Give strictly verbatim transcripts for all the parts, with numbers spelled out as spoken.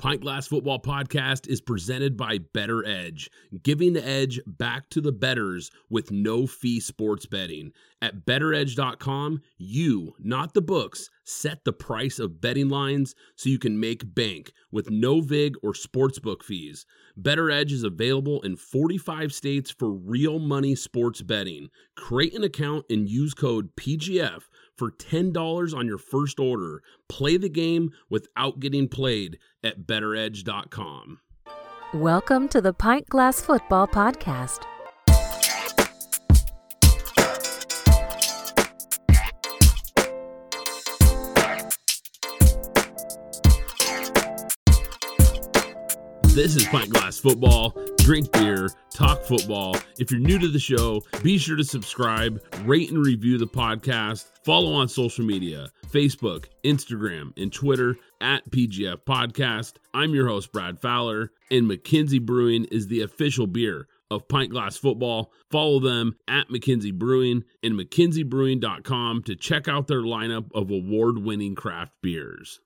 Pint Glass Football Podcast is presented by Better Edge, giving the edge back to the betters with no-fee sports betting. At better edge dot com, you, not the books, set the price of betting lines so you can make bank with no vig or sportsbook fees. Better Edge is available in forty-five states for real money sports betting. Create an account and use code P G F for ten dollars on your first order. Play the game without getting played at better edge dot com. Welcome to the Pint Glass Football Podcast. This is Pint Glass Football. Drink beer, talk football. If you're new to the show, be sure to subscribe, rate and review the podcast, follow on social media, Facebook, Instagram, and Twitter at P G F Podcast. I'm your host, Brad Fowler, and McKenzie Brewing is the official beer of Pint Glass Football. Follow them at McKenzie Brewing and mckenzie brewing dot com to check out their lineup of award-winning craft beers.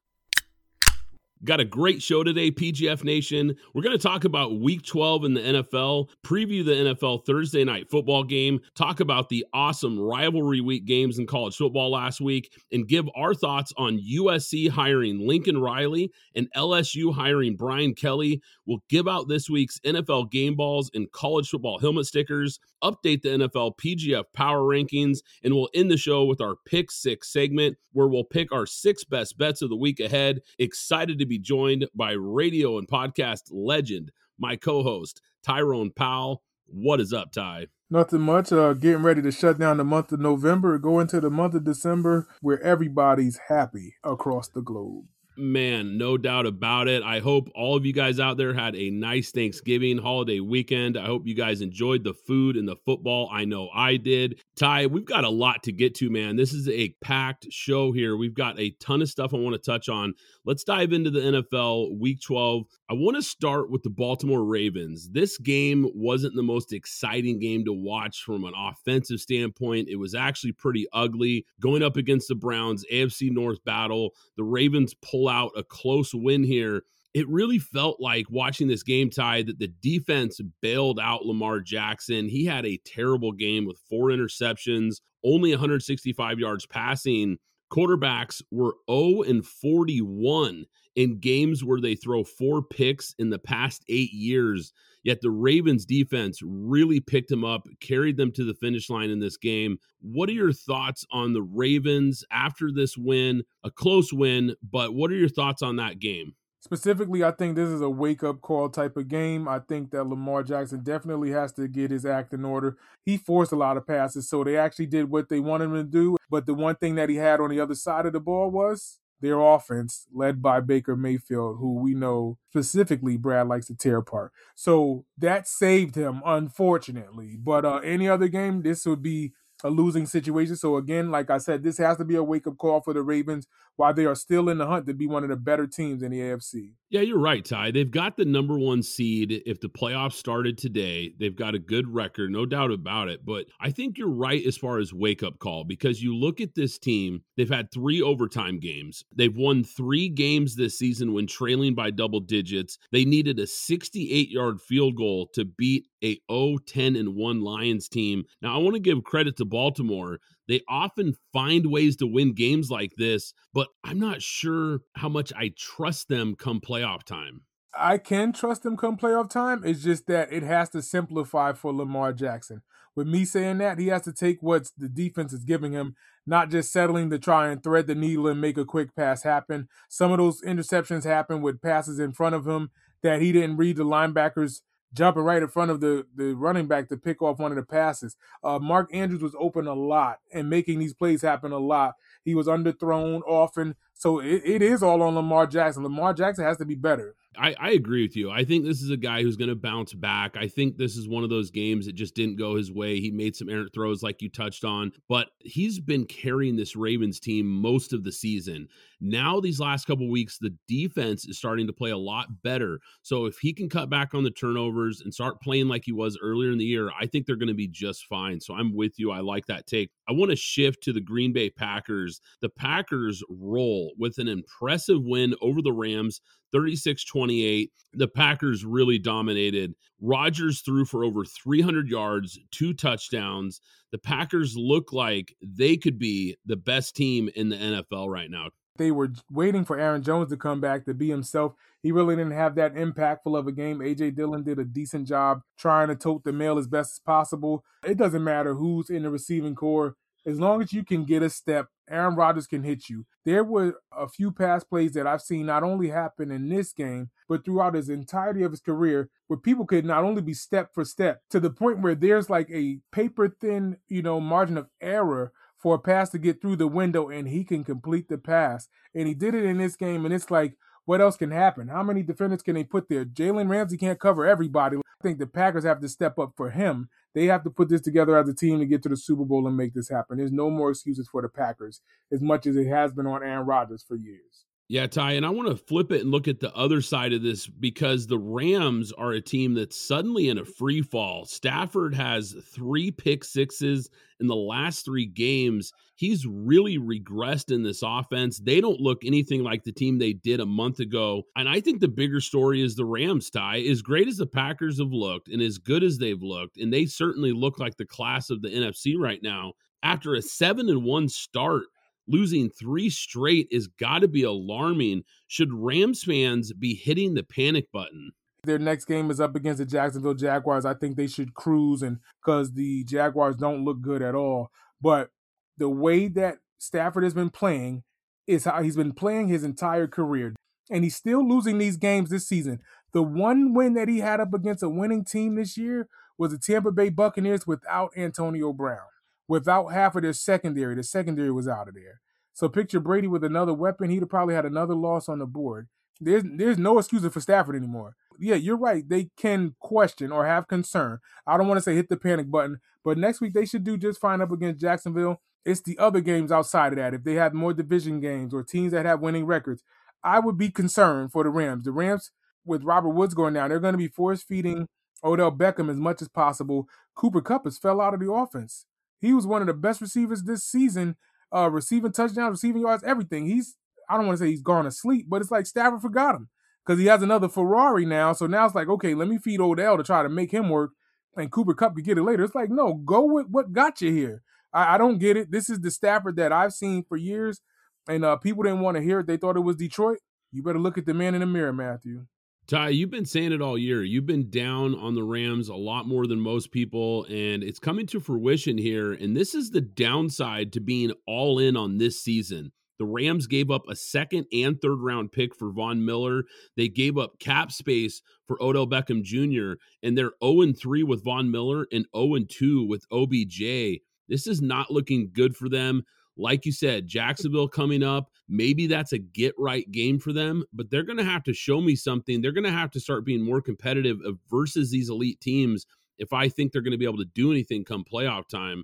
Got a great show today, P G F Nation. We're going to talk about Week twelve in the N F L, preview the N F L Thursday night football game, talk about the awesome rivalry week games in college football last week, and give our thoughts on U S C hiring Lincoln Riley and L S U hiring Brian Kelly. We'll give out this week's N F L game balls and college football helmet stickers, update the N F L P G F power rankings, and we'll end the show with our Pick Six segment, where we'll pick our six best bets of the week ahead. Excited to be joined by radio and podcast legend, my co-host, Tyrone Powell. What is up, Ty? Nothing much. Uh, getting ready to shut down the month of November, go into the month of December, where everybody's happy across the globe. Man, no doubt about it. I hope all of you guys out there had a nice Thanksgiving holiday weekend. I hope you guys enjoyed the food and the football. I know I did. Ty, we've got a lot to get to, man. This is a packed show here. We've got a ton of stuff I want to touch on. Let's dive into the N F L Week twelve. I want to start with the Baltimore Ravens. This game wasn't the most exciting game to watch from an offensive standpoint. It was actually pretty ugly. Going up against the Browns, A F C North battle, the Ravens pulled out a close win here. It really felt like, watching this game, Ty, that the defense bailed out Lamar Jackson. He had a terrible game with four interceptions, only one hundred sixty-five yards passing. Quarterbacks were zero and forty-one in games where they throw four picks in the past eight years. Yet the Ravens defense really picked them up, carried them to the finish line in this game. What are your thoughts on the Ravens after this win? A close win, but what are your thoughts on that game? Specifically, I think this is a wake-up call type of game. I think that Lamar Jackson definitely has to get his act in order. He forced a lot of passes, so they actually did what they wanted him to do. But the one thing that he had on the other side of the ball was their offense, led by Baker Mayfield, who we know specifically Brad likes to tear apart. So that saved him, unfortunately. But uh, any other game, this would be a losing situation. So again, like I said, this has to be a wake-up call for the Ravens while they are still in the hunt to be one of the better teams in the A F C. Yeah, you're right, Ty. They've got the number one seed. If the playoffs started today, they've got a good record, no doubt about it. But I think you're right as far as wake-up call, because you look at this team, they've had three overtime games. They've won three games this season when trailing by double digits. They needed a sixty-eight-yard field goal to beat a oh ten and one Lions team. Now, I want to give credit to Baltimore. They often find ways to win games like this, but I'm not sure how much I trust them come playoff time. I can trust them come playoff time. It's just that it has to simplify for Lamar Jackson. With me saying that, he has to take what the defense is giving him, not just settling to try and thread the needle and make a quick pass happen. Some of those interceptions happen with passes in front of him that he didn't read the linebackers jumping right in front of the, the running back to pick off one of the passes. Uh, Mark Andrews was open a lot and making these plays happen a lot. He was underthrown often. So it, it is all on Lamar Jackson. Lamar Jackson has to be better. I, I agree with you. I think this is a guy who's going to bounce back. I think this is one of those games that just didn't go his way. He made some errant throws like you touched on, but he's been carrying this Ravens team most of the season. Now, these last couple weeks, the defense is starting to play a lot better. So if he can cut back on the turnovers and start playing like he was earlier in the year, I think they're going to be just fine. So I'm with you. I like that take. I want to shift to the Green Bay Packers. The Packers roll. Bowl with an impressive win over the Rams, thirty-six twenty-eight. The Packers really dominated. Rodgers threw for over three hundred yards, two touchdowns. The Packers look like they could be the best team in the N F L right now. They were waiting for Aaron Jones to come back to be himself. He really didn't have that impactful of a game. A J. Dillon did a decent job trying to tote the mail as best as possible. It doesn't matter who's in the receiving core. As long as you can get a step, Aaron Rodgers can hit you. There were a few pass plays that I've seen not only happen in this game, but throughout his entirety of his career, where people could not only be step for step, to the point where there's like a paper-thin, you know, margin of error for a pass to get through the window, and he can complete the pass. And he did it in this game, and it's like, what else can happen? How many defenders can they put there? Jalen Ramsey can't cover everybody. I think the Packers have to step up for him. They have to put this together as a team to get to the Super Bowl and make this happen. There's no more excuses for the Packers, as much as it has been on Aaron Rodgers for years. Yeah, Ty, and I want to flip it and look at the other side of this, because the Rams are a team that's suddenly in a free fall. Stafford has three pick sixes in the last three games. He's really regressed in this offense. They don't look anything like the team they did a month ago. And I think the bigger story is the Rams, Ty. As great as the Packers have looked and as good as they've looked, and they certainly look like the class of the N F C right now, after a seven and one start, losing three straight has got to be alarming. Should Rams fans be hitting the panic button? Their next game is up against the Jacksonville Jaguars. I think they should cruise, and because the Jaguars don't look good at all. But the way that Stafford has been playing is how he's been playing his entire career. And he's still losing these games this season. The one win that he had up against a winning team this year was the Tampa Bay Buccaneers without Antonio Brown. Without half of their secondary, the secondary was out of there. So picture Brady with another weapon, he'd have probably had another loss on the board. There's there's no excuse for Stafford anymore. Yeah, you're right. They can question or have concern. I don't want to say hit the panic button, but next week they should do just fine up against Jacksonville. It's the other games outside of that. If they have more division games or teams that have winning records, I would be concerned for the Rams. The Rams, with Robert Woods going down, they're going to be force-feeding Odell Beckham as much as possible. Cooper Kupp has fell out of the offense. He was one of the best receivers this season, uh, receiving touchdowns, receiving yards, everything. He's, I don't want to say he's gone asleep, but it's like Stafford forgot him because he has another Ferrari now. So now it's like, okay, let me feed Odell to try to make him work, and Cooper Kupp could get it later. It's like, no, go with what got you here. I, I don't get it. This is the Stafford that I've seen for years, and uh, people didn't want to hear it. They thought it was Detroit. You better look at the man in the mirror, Matthew. Ty, you've been saying it all year. You've been down on the Rams a lot more than most people, and it's coming to fruition here. And this is the downside to being all in on this season. The Rams gave up a second and third round pick for Von Miller. They gave up cap space for Odell Beckham Junior, and they're oh and three with Von Miller and oh and two with O B J. This is not looking good for them. Like you said, Jacksonville coming up, maybe that's a get-right game for them, but they're going to have to show me something. They're going to have to start being more competitive versus these elite teams if I think they're going to be able to do anything come playoff time.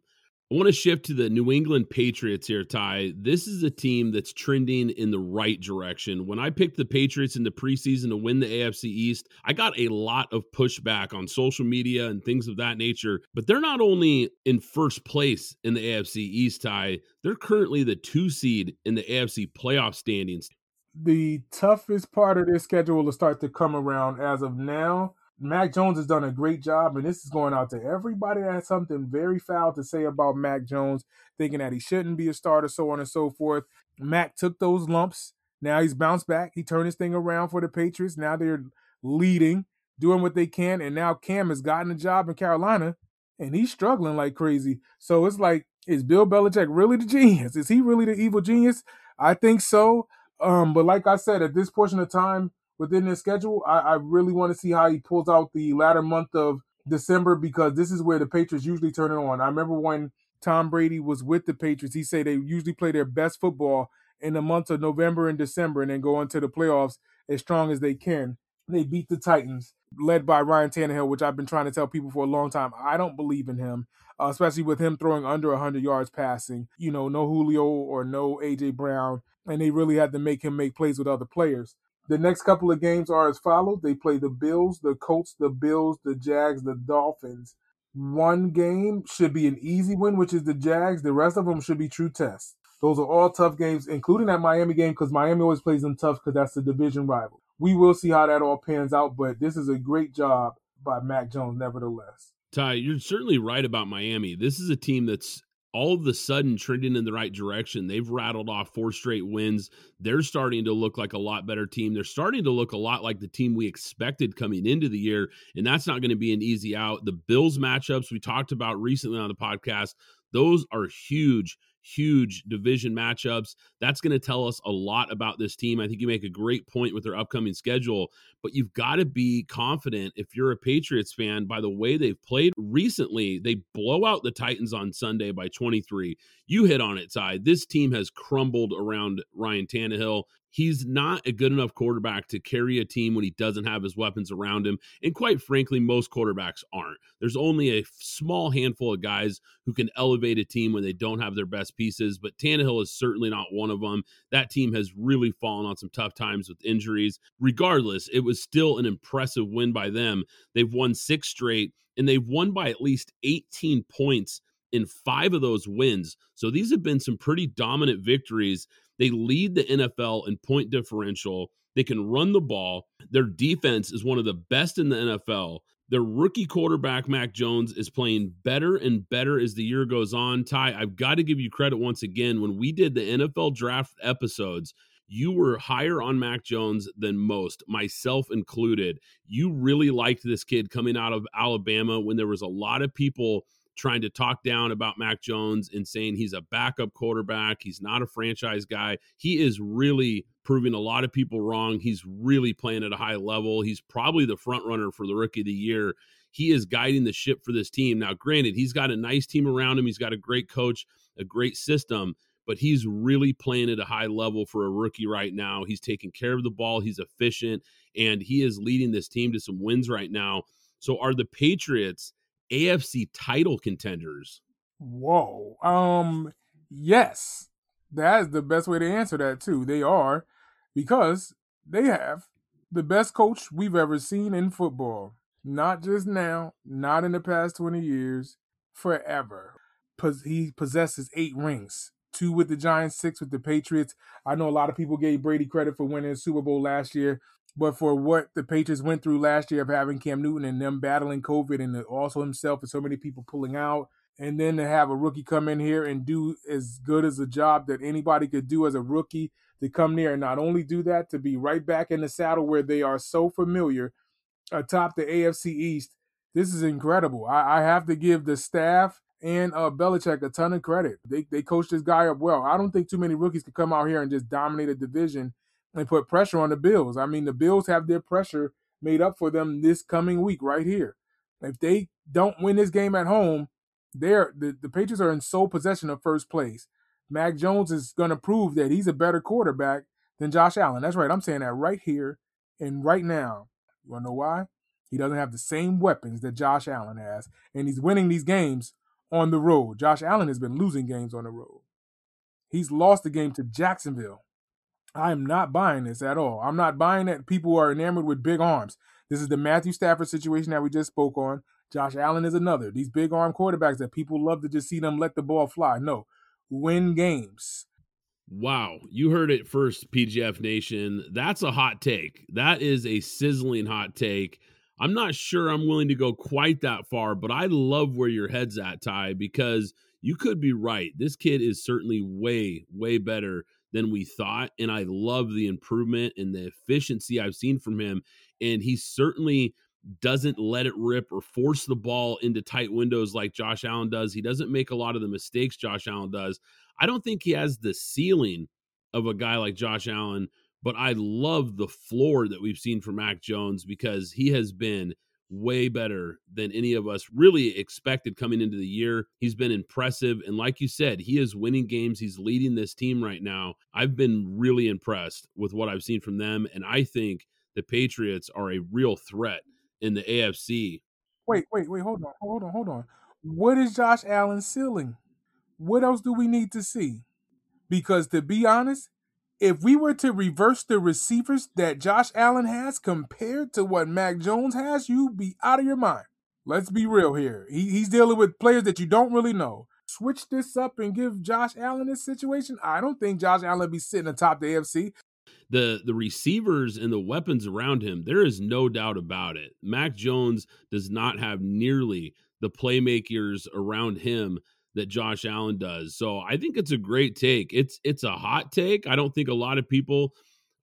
I want to shift to the New England Patriots here, Ty. This is a team that's trending in the right direction. When I picked the Patriots in the preseason to win the A F C East, I got a lot of pushback on social media and things of that nature. But they're not only in first place in the A F C East, Ty. They're currently the two seed in the A F C playoff standings. The toughest part of their schedule will start to come around as of now. Mac Jones has done a great job, and this is going out to everybody that has something very foul to say about Mac Jones, thinking that he shouldn't be a starter, so on and so forth. Mac took those lumps. Now he's bounced back. He turned his thing around for the Patriots. Now they're leading, doing what they can, and now Cam has gotten a job in Carolina, and he's struggling like crazy. So it's like, is Bill Belichick really the genius? Is he really the evil genius? I think so. Um, but like I said, at this portion of time, within their schedule, I, I really want to see how he pulls out the latter month of December, because this is where the Patriots usually turn it on. I remember when Tom Brady was with the Patriots, he said they usually play their best football in the months of November and December and then go into the playoffs as strong as they can. They beat the Titans, led by Ryan Tannehill, which I've been trying to tell people for a long time. I don't believe in him, uh, especially with him throwing under one hundred yards passing. You know, no Julio or no A J. Brown, and they really had to make him make plays with other players. The next couple of games are as follows. They play the Bills, the Colts, the Bills, the Jags, the Dolphins. One game should be an easy win, which is the Jags. The rest of them should be true tests. Those are all tough games, including that Miami game, because Miami always plays them tough because that's the division rival. We will see how that all pans out, but this is a great job by Mac Jones, nevertheless. Ty, you're certainly right about Miami. This is a team that's all of a sudden trending in the right direction. They've rattled off four straight wins. They're starting to look like a lot better team. They're starting to look a lot like the team we expected coming into the year, and that's not going to be an easy out. The Bills matchups we talked about recently on the podcast, those are huge, huge division matchups. That's going to tell us a lot about this team. I think you make a great point with their upcoming schedule, but you've got to be confident if you're a Patriots fan by the way they've played recently. They blow out the Titans on Sunday by twenty-three. You hit on it, Ty. This team has crumbled around Ryan Tannehill. He's not a good enough quarterback to carry a team when he doesn't have his weapons around him. And quite frankly, most quarterbacks aren't. There's only a small handful of guys who can elevate a team when they don't have their best pieces, but Tannehill is certainly not one of them. That team has really fallen on some tough times with injuries. Regardless, it was still an impressive win by them. They've won six straight, and they've won by at least eighteen points in five of those wins. So these have been some pretty dominant victories. They lead the N F L in point differential. They can run the ball. Their defense is one of the best in the N F L. Their rookie quarterback, Mac Jones, is playing better and better as the year goes on. Ty, I've got to give you credit once again. When we did the N F L draft episodes, you were higher on Mac Jones than most, myself included. You really liked this kid coming out of Alabama when there was a lot of people trying to talk down about Mac Jones and saying he's a backup quarterback. He's not a franchise guy. He is really proving a lot of people wrong. He's really playing at a high level. He's probably the front runner for the rookie of the year. He is guiding the ship for this team. Now, granted, he's got a nice team around him. He's got a great coach, a great system, but he's really playing at a high level for a rookie right now. He's taking care of the ball. He's efficient, and he is leading this team to some wins right now. So are the Patriots A F C title contenders? Whoa. Um, yes. That is the best way to answer that, too. They are, because they have the best coach we've ever seen in football. Not just now, not in the past twenty years, forever. He possesses eight rings, two with the Giants, six with the Patriots. I know a lot of people gave Brady credit for winning the Super Bowl last year, but for what the Patriots went through last year of having Cam Newton and them battling COVID and also himself and so many people pulling out, and then to have a rookie come in here and do as good as a job that anybody could do as a rookie, to come near and not only do that, to be right back in the saddle where they are so familiar atop the A F C East. This is incredible. I, I have to give the staff and uh, Belichick a ton of credit. They, they coached this guy up well. I don't think too many rookies could come out here and just dominate a division and put pressure on the Bills. I mean, the Bills have their pressure made up for them this coming week right here. If they don't win this game at home, they're, the, the Patriots are in sole possession of first place. Mac Jones is going to prove that he's a better quarterback than Josh Allen. That's right. I'm saying that right here and right now. You want to know why? He doesn't have the same weapons that Josh Allen has, and he's winning these games on the road. Josh Allen has been losing games on the road. He's lost the game to Jacksonville. I am not buying this at all. I'm not buying that people are enamored with big arms. This is the Matthew Stafford situation that we just spoke on. Josh Allen is another. These big arm quarterbacks that people love to just see them let the ball fly. No, win games. Wow. You heard it first, P G F Nation. That's a hot take. That is a sizzling hot take. I'm not sure I'm willing to go quite that far, but I love where your head's at, Ty, because you could be right. This kid is certainly way, way better than we thought, and I love the improvement and the efficiency I've seen from him, and he certainly doesn't let it rip or force the ball into tight windows like Josh Allen does. He doesn't make a lot of the mistakes Josh Allen does. I don't think he has the ceiling of a guy like Josh Allen, but I love the floor that we've seen from Mac Jones, because he has been way better than any of us really expected coming into the year. He's been impressive. And like you said, he is winning games. He's leading this team right now. I've been really impressed with what I've seen from them. And I think the Patriots are a real threat in the A F C. Wait, wait, wait, hold on, hold on, hold on. What is Josh Allen's ceiling? What else do we need to see? Because to be honest, if we were to reverse the receivers that Josh Allen has compared to what Mac Jones has, you'd be out of your mind. Let's be real here. He, he's dealing with players that you don't really know. switch this up and give Josh Allen this situation, I don't think Josh Allen would be sitting atop the A F C. The the receivers and the weapons around him, there is no doubt about it. Mac Jones does not have nearly the playmakers around him that Josh Allen does. So I think it's a great take. It's it's a hot take. I don't think a lot of people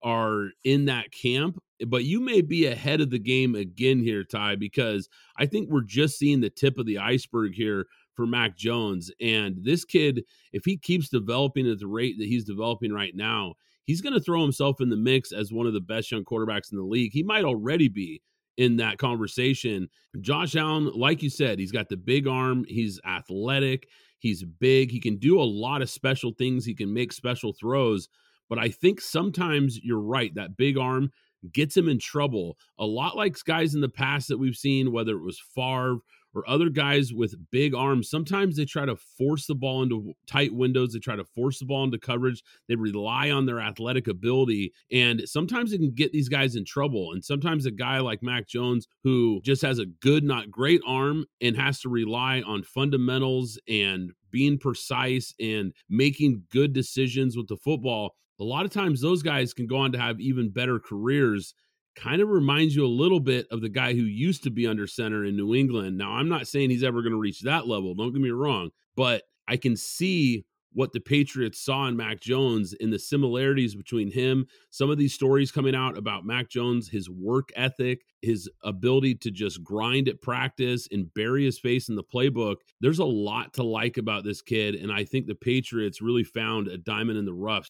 are in that camp, but you may be ahead of the game again here, Ty, because I think we're just seeing the tip of the iceberg here for Mac Jones. And this kid, if he keeps developing at the rate that he's developing right now, he's going to throw himself in the mix as one of the best young quarterbacks in the league. He might already be in that conversation. Josh Allen, like you said, he's got the big arm. He's athletic. He's big. He can do a lot of special things. He can make special throws. But I think sometimes you're right. That big arm gets him in trouble. A lot like guys in the past that we've seen, whether it was Favre or other guys with big arms, sometimes they try to force the ball into tight windows. They try to force the ball into coverage. They rely on their athletic ability. And sometimes it can get these guys in trouble. And sometimes a guy like Mac Jones, who just has a good, not great arm and has to rely on fundamentals and being precise and making good decisions with the football, a lot of times those guys can go on to have even better careers. Kind of reminds you a little bit of the guy who used to be under center in New England. Now, I'm not saying he's ever going to reach that level. Don't get me wrong, but I can see what the Patriots saw in Mac Jones and the similarities between him. Some of these stories coming out about Mac Jones, his work ethic, his ability to just grind at practice and bury his face in the playbook. There's a lot to like about this kid. And I think the Patriots really found a diamond in the rough.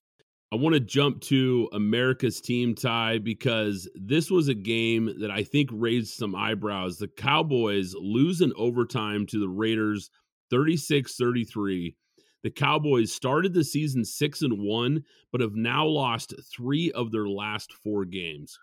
I want to jump to America's team, Ty, because this was a game that I think raised some eyebrows. The Cowboys lose in overtime to the Raiders thirty-six thirty-three. The Cowboys started the season six and one, but have now lost three of their last four games.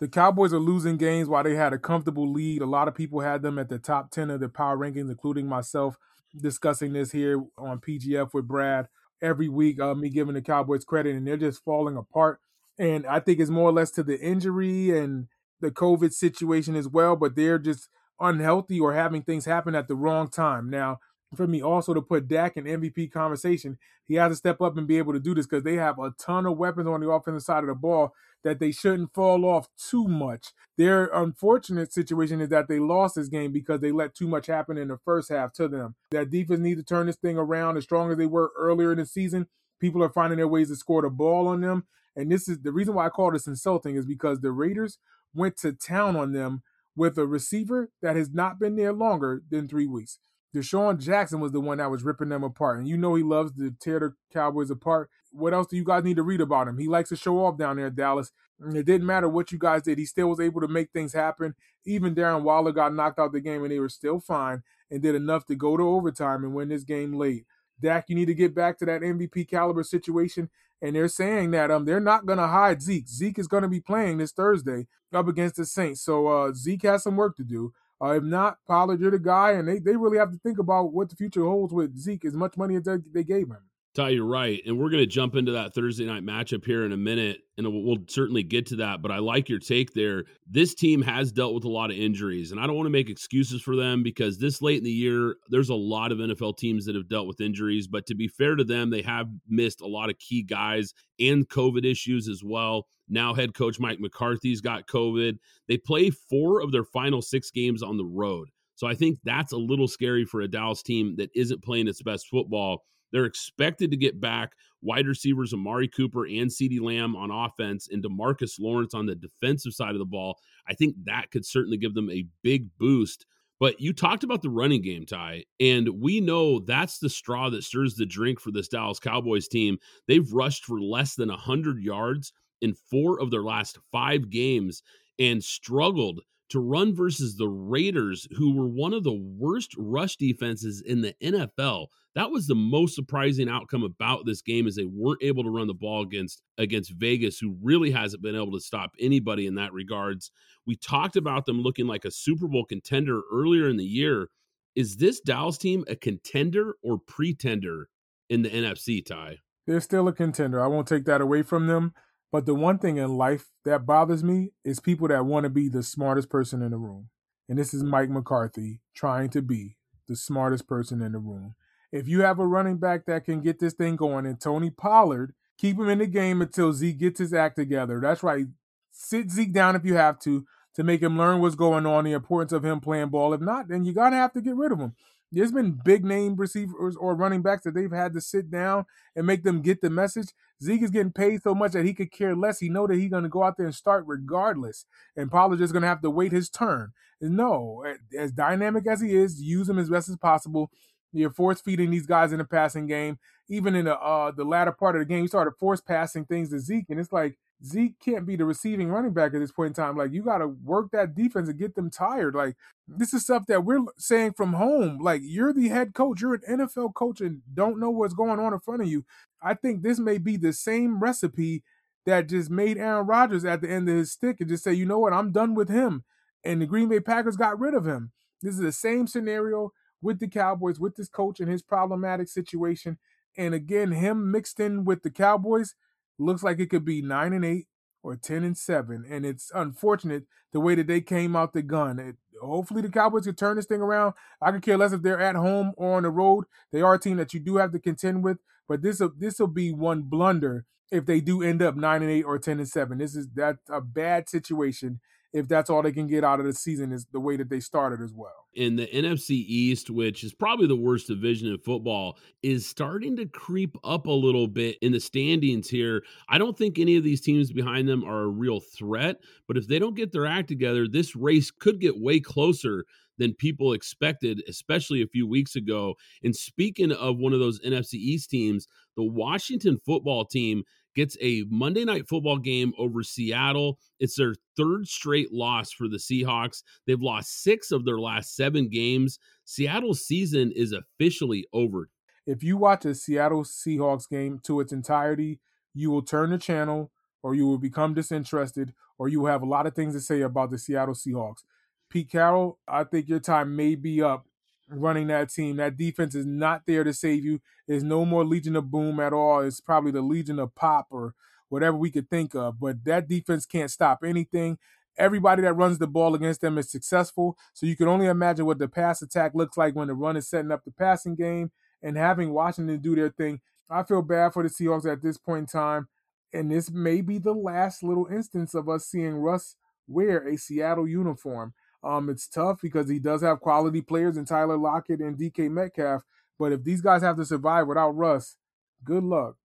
The Cowboys are losing games while they had a comfortable lead. A lot of people had them at the top ten of their power rankings, including myself, discussing this here on P G F with Brad. Every week, uh, me giving the Cowboys credit, and they're just falling apart. And I think it's more or less to the injury and the COVID situation as well, but they're just unhealthy or having things happen at the wrong time. Now, for me also to put Dak in M V P conversation, he has to step up and be able to do this because they have a ton of weapons on the offensive side of the ball that they shouldn't fall off too much. Their unfortunate situation is that they lost this game because they let too much happen in the first half to them. That defense needs to turn this thing around. As strong as they were earlier in the season, people are finding their ways to score the ball on them. And this is the reason why I call this insulting, is because the Raiders went to town on them with a receiver that has not been there longer than three weeks. Deshaun Jackson was the one that was ripping them apart. And you know he loves to tear the Cowboys apart. What else do you guys need to read about him? He likes to show off down there in Dallas. And it didn't matter what you guys did. He still was able to make things happen. Even Darren Waller got knocked out the game, and they were still fine and did enough to go to overtime and win this game late. Dak, you need to get back to that M V P caliber situation. And they're saying that um they're not going to hide Zeke. Zeke is going to be playing this Thursday up against the Saints. So uh, Zeke has some work to do. Uh, if not, Pollard, you're the guy, and they, they really have to think about what the future holds with Zeke, as much money as they, they gave him. Ty, you're right, and we're going to jump into that Thursday night matchup here in a minute, and we'll, we'll certainly get to that, but I like your take there. This team has dealt with a lot of injuries, and I don't want to make excuses for them because this late in the year, there's a lot of N F L teams that have dealt with injuries, but to be fair to them, they have missed a lot of key guys and COVID issues as well. Now head coach Mike McCarthy's got COVID. They play four of their final six games on the road. So I think that's a little scary for a Dallas team that isn't playing its best football. They're expected to get back wide receivers Amari Cooper and CeeDee Lamb on offense and DeMarcus Lawrence on the defensive side of the ball. I think that could certainly give them a big boost. But you talked about the running game, Ty, and we know that's the straw that stirs the drink for this Dallas Cowboys team. They've rushed for less than one hundred yards in four of their last five games and struggled to run versus the Raiders, who were one of the worst rush defenses in the N F L. That was the most surprising outcome about this game, is they weren't able to run the ball against, against Vegas, who really hasn't been able to stop anybody in that regards. We talked about them looking like a Super Bowl contender earlier in the year. Is this Dallas team a contender or pretender in the N F C, Ty? They're still a contender. I won't take that away from them. But the one thing in life that bothers me is people that want to be the smartest person in the room. And this is Mike McCarthy trying to be the smartest person in the room. If you have a running back that can get this thing going, and Tony Pollard, keep him in the game until Zeke gets his act together. That's right. Sit Zeke down if you have to, to make him learn what's going on, the importance of him playing ball. If not, then you're going to have to get rid of him. There's been big-name receivers or running backs that they've had to sit down and make them get the message. Zeke is getting paid so much that he could care less. He know that he's going to go out there and start regardless, and Pollard's just going to have to wait his turn. And no, as dynamic as he is, use him as best as possible. You're force-feeding these guys in the passing game. Even in the uh, the latter part of the game, you started force-passing things to Zeke, and it's like, Zeke can't be the receiving running back at this point in time. Like, you got to work that defense and get them tired. Like, this is stuff that we're saying from home. Like, you're the head coach. You're an N F L coach and don't know what's going on in front of you. I think this may be the same recipe that just made Aaron Rodgers at the end of his stick and just say, you know what, I'm done with him. And the Green Bay Packers got rid of him. This is the same scenario with the Cowboys, with this coach and his problematic situation. And again, him mixed in with the Cowboys, looks like it could be nine and eight or ten and seven, and it's unfortunate the way that they came out the gun. It, hopefully, the Cowboys can turn this thing around. I could care less if they're at home or on the road. They are a team that you do have to contend with, but this this will be one blunder if they do end up nine and eight or ten and seven. This is that's a bad situation if that's all they can get out of the season is the way that they started as well. And the N F C East, which is probably the worst division in football, is starting to creep up a little bit in the standings here. I don't think any of these teams behind them are a real threat, but if they don't get their act together, this race could get way closer than people expected, especially a few weeks ago. And speaking of one of those N F C East teams, the Washington football team gets a Monday night football game over Seattle. It's their third straight loss for the Seahawks. They've lost six of their last seven games. Seattle's season is officially over. If you watch a Seattle Seahawks game to its entirety, you will turn the channel or you will become disinterested or you will have a lot of things to say about the Seattle Seahawks. Pete Carroll, I think your time may be up running that team. That defense is not there to save you. There's no more Legion of Boom at all. It's probably the Legion of Pop or whatever we could think of, but that defense can't stop anything. Everybody that runs the ball against them is successful, so you can only imagine what the pass attack looks like when the run is setting up the passing game and having Washington do their thing. I feel bad for the Seahawks at this point in time, and this may be the last little instance of us seeing Russ wear a Seattle uniform. Um, it's tough because he does have quality players in Tyler Lockett and D K Metcalf, but if these guys have to survive without Russ, good luck.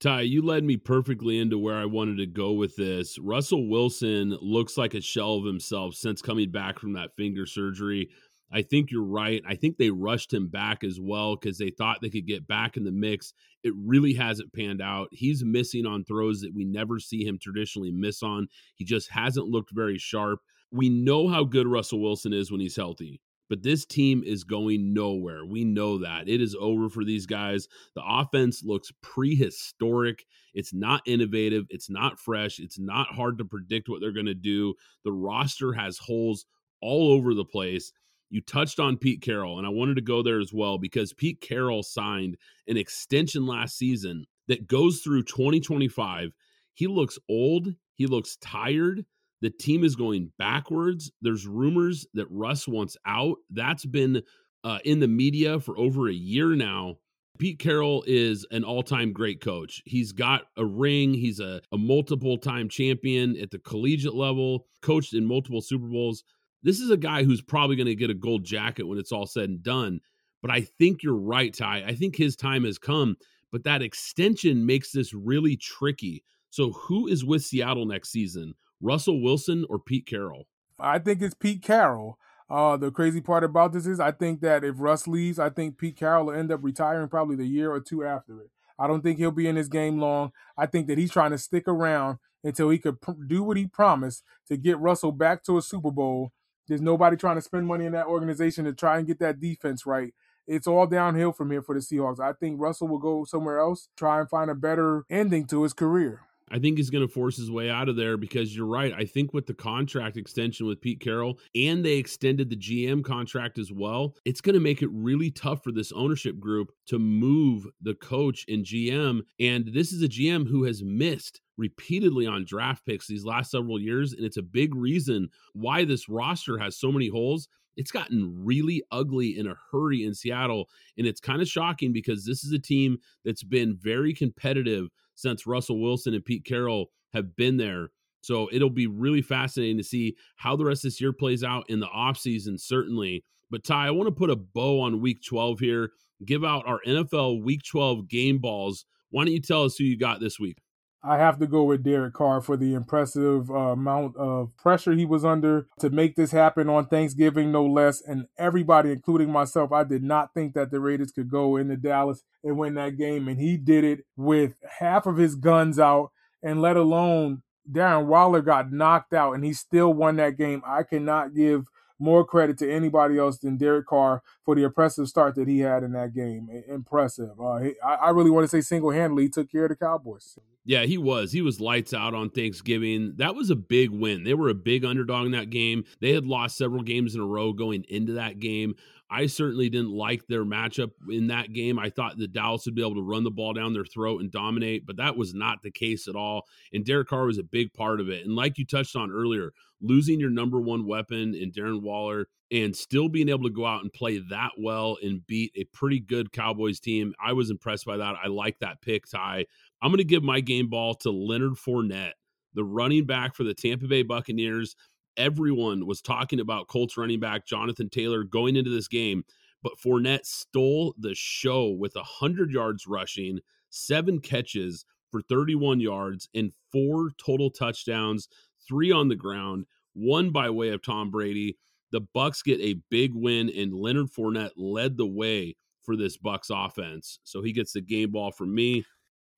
Ty, you led me perfectly into where I wanted to go with this. Russell Wilson looks like a shell of himself since coming back from that finger surgery. I think you're right. I think they rushed him back as well because they thought they could get back in the mix. It really hasn't panned out. He's missing on throws that we never see him traditionally miss on. He just hasn't looked very sharp. We know how good Russell Wilson is when he's healthy, but this team is going nowhere. We know that. It is over for these guys. The offense looks prehistoric. It's not innovative. It's not fresh. It's not hard to predict what they're going to do. The roster has holes all over the place. You touched on Pete Carroll, and I wanted to go there as well because Pete Carroll signed an extension last season that goes through twenty twenty-five. He looks old. He looks tired. The team is going backwards. There's rumors that Russ wants out. That's been uh, in the media for over a year now. Pete Carroll is an all-time great coach. He's got a ring. He's a, a multiple-time champion at the collegiate level, coached in multiple Super Bowls. This is a guy who's probably going to get a gold jacket when it's all said and done. But I think you're right, Ty. I think his time has come. But that extension makes this really tricky. So who is with Seattle next season? Russell Wilson or Pete Carroll? I think it's Pete Carroll. Uh, the crazy part about this is I think that if Russ leaves, I think Pete Carroll will end up retiring probably the year or two after it. I don't think he'll be in this game long. I think that he's trying to stick around until he could pr- do what he promised to get Russell back to a Super Bowl. There's nobody trying to spend money in that organization to try and get that defense right. It's all downhill from here for the Seahawks. I think Russell will go somewhere else, try and find a better ending to his career. I think he's going to force his way out of there because you're right. I think with the contract extension with Pete Carroll and they extended the G M contract as well, it's going to make it really tough for this ownership group to move the coach and G M. And this is a G M who has missed repeatedly on draft picks these last several years. And it's a big reason why this roster has so many holes. it's gotten really ugly in a hurry in Seattle. And it's kind of shocking because this is a team that's been very competitive since Russell Wilson and Pete Carroll have been there. So it'll be really fascinating to see how the rest of this year plays out in the offseason, certainly. But Ty, I want to put a bow on week twelve here, give out our N F L week twelve game balls. Why don't you tell us who you got this week? I have to go with Derek Carr for the impressive uh, amount of pressure he was under to make this happen on Thanksgiving, no less. And everybody, including myself, I did not think that the Raiders could go into Dallas and win that game. And he did it with half of his guns out, and let alone Darren Waller got knocked out, and he still won that game. I cannot give more credit to anybody else than Derek Carr for the impressive start that he had in that game. Impressive. Uh, he, I really want to say single-handedly he took care of the Cowboys. Yeah, he was. He was lights out on Thanksgiving. That was a big win. They were a big underdog in that game. They had lost several games in a row going into that game. I certainly didn't like their matchup in that game. I thought that Dallas would be able to run the ball down their throat and dominate, but that was not the case at all. And Derek Carr was a big part of it. And like you touched on earlier, losing your number one weapon in Darren Waller and still being able to go out and play that well and beat a pretty good Cowboys team, I was impressed by that. I like that pick, Ty. I'm going to give my game ball to Leonard Fournette, the running back for the Tampa Bay Buccaneers. Everyone was talking about Colts running back Jonathan Taylor going into this game, but Fournette stole the show with one hundred yards rushing, seven catches for thirty-one yards, and four total touchdowns, three on the ground, one by way of Tom Brady. The Bucs get a big win, and Leonard Fournette led the way for this Bucs offense. So he gets the game ball from me.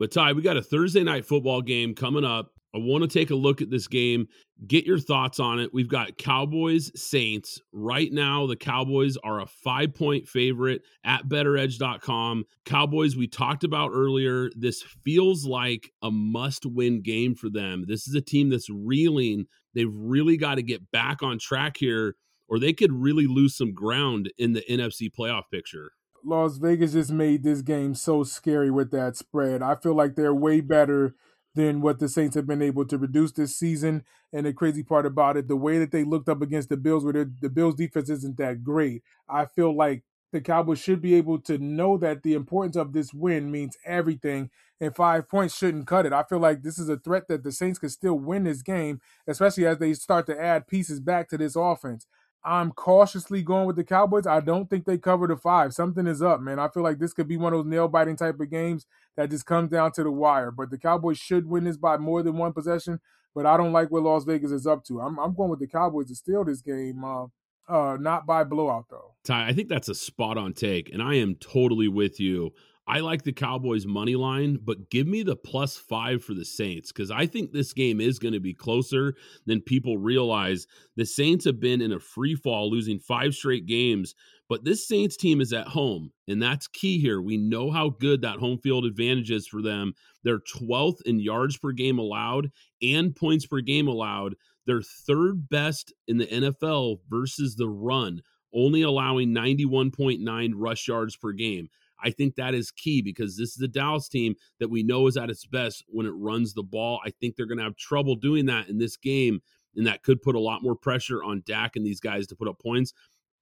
But Ty, we got a Thursday night football game coming up. I want to take a look at this game, get your thoughts on it. We've got Cowboys Saints. Right now, the Cowboys are a five-point favorite at better edge dot com. Cowboys, we talked about earlier, this feels like a must-win game for them. This is a team that's reeling. They've really got to get back on track here, or they could really lose some ground in the N F C playoff picture. Las Vegas just made this game so scary with that spread. I feel like they're way better than what the Saints have been able to produce this season. And the crazy part about it, the way that they looked up against the Bills, where the Bills' defense isn't that great, I feel like the Cowboys should be able to know that the importance of this win means everything, and five points shouldn't cut it. I feel like this is a threat that the Saints could still win this game, especially as they start to add pieces back to this offense. I'm cautiously going with the Cowboys. I don't think they cover the five. Something is up, man. I feel like this could be one of those nail-biting type of games that just comes down to the wire. But the Cowboys should win this by more than one possession, but I don't like what Las Vegas is up to. I'm, I'm going with the Cowboys to steal this game, uh, uh, not by blowout, though. Ty, I think that's a spot-on take, and I am totally with you. I like the Cowboys' money line, but give me the plus five for the Saints because I think this game is going to be closer than people realize. The Saints have been in a free fall, losing five straight games, but this Saints team is at home, and that's key here. We know how good that home field advantage is for them. They're twelfth in yards per game allowed and points per game allowed. They're third best in the N F L versus the run, only allowing ninety-one point nine rush yards per game. I think that is key because this is a Dallas team that we know is at its best when it runs the ball. I think they're going to have trouble doing that in this game, and that could put a lot more pressure on Dak and these guys to put up points.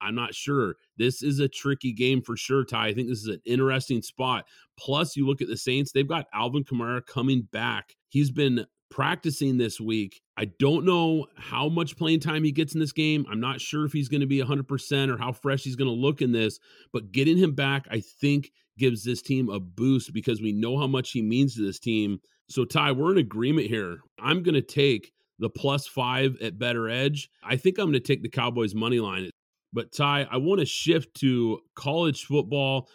I'm not sure. This is a tricky game for sure, Ty. I think this is an interesting spot. Plus, you look at the Saints, they've got Alvin Kamara coming back. He's been practicing this week. I don't know how much playing time he gets in this game. I'm not sure if he's going to be one hundred percent or how fresh he's going to look in this, but getting him back, I think, gives this team a boost because we know how much he means to this team. So, Ty, we're in agreement here. I'm going to take the plus five at Better Edge. I think I'm going to take the Cowboys' money line. But, Ty, I want to shift to college football.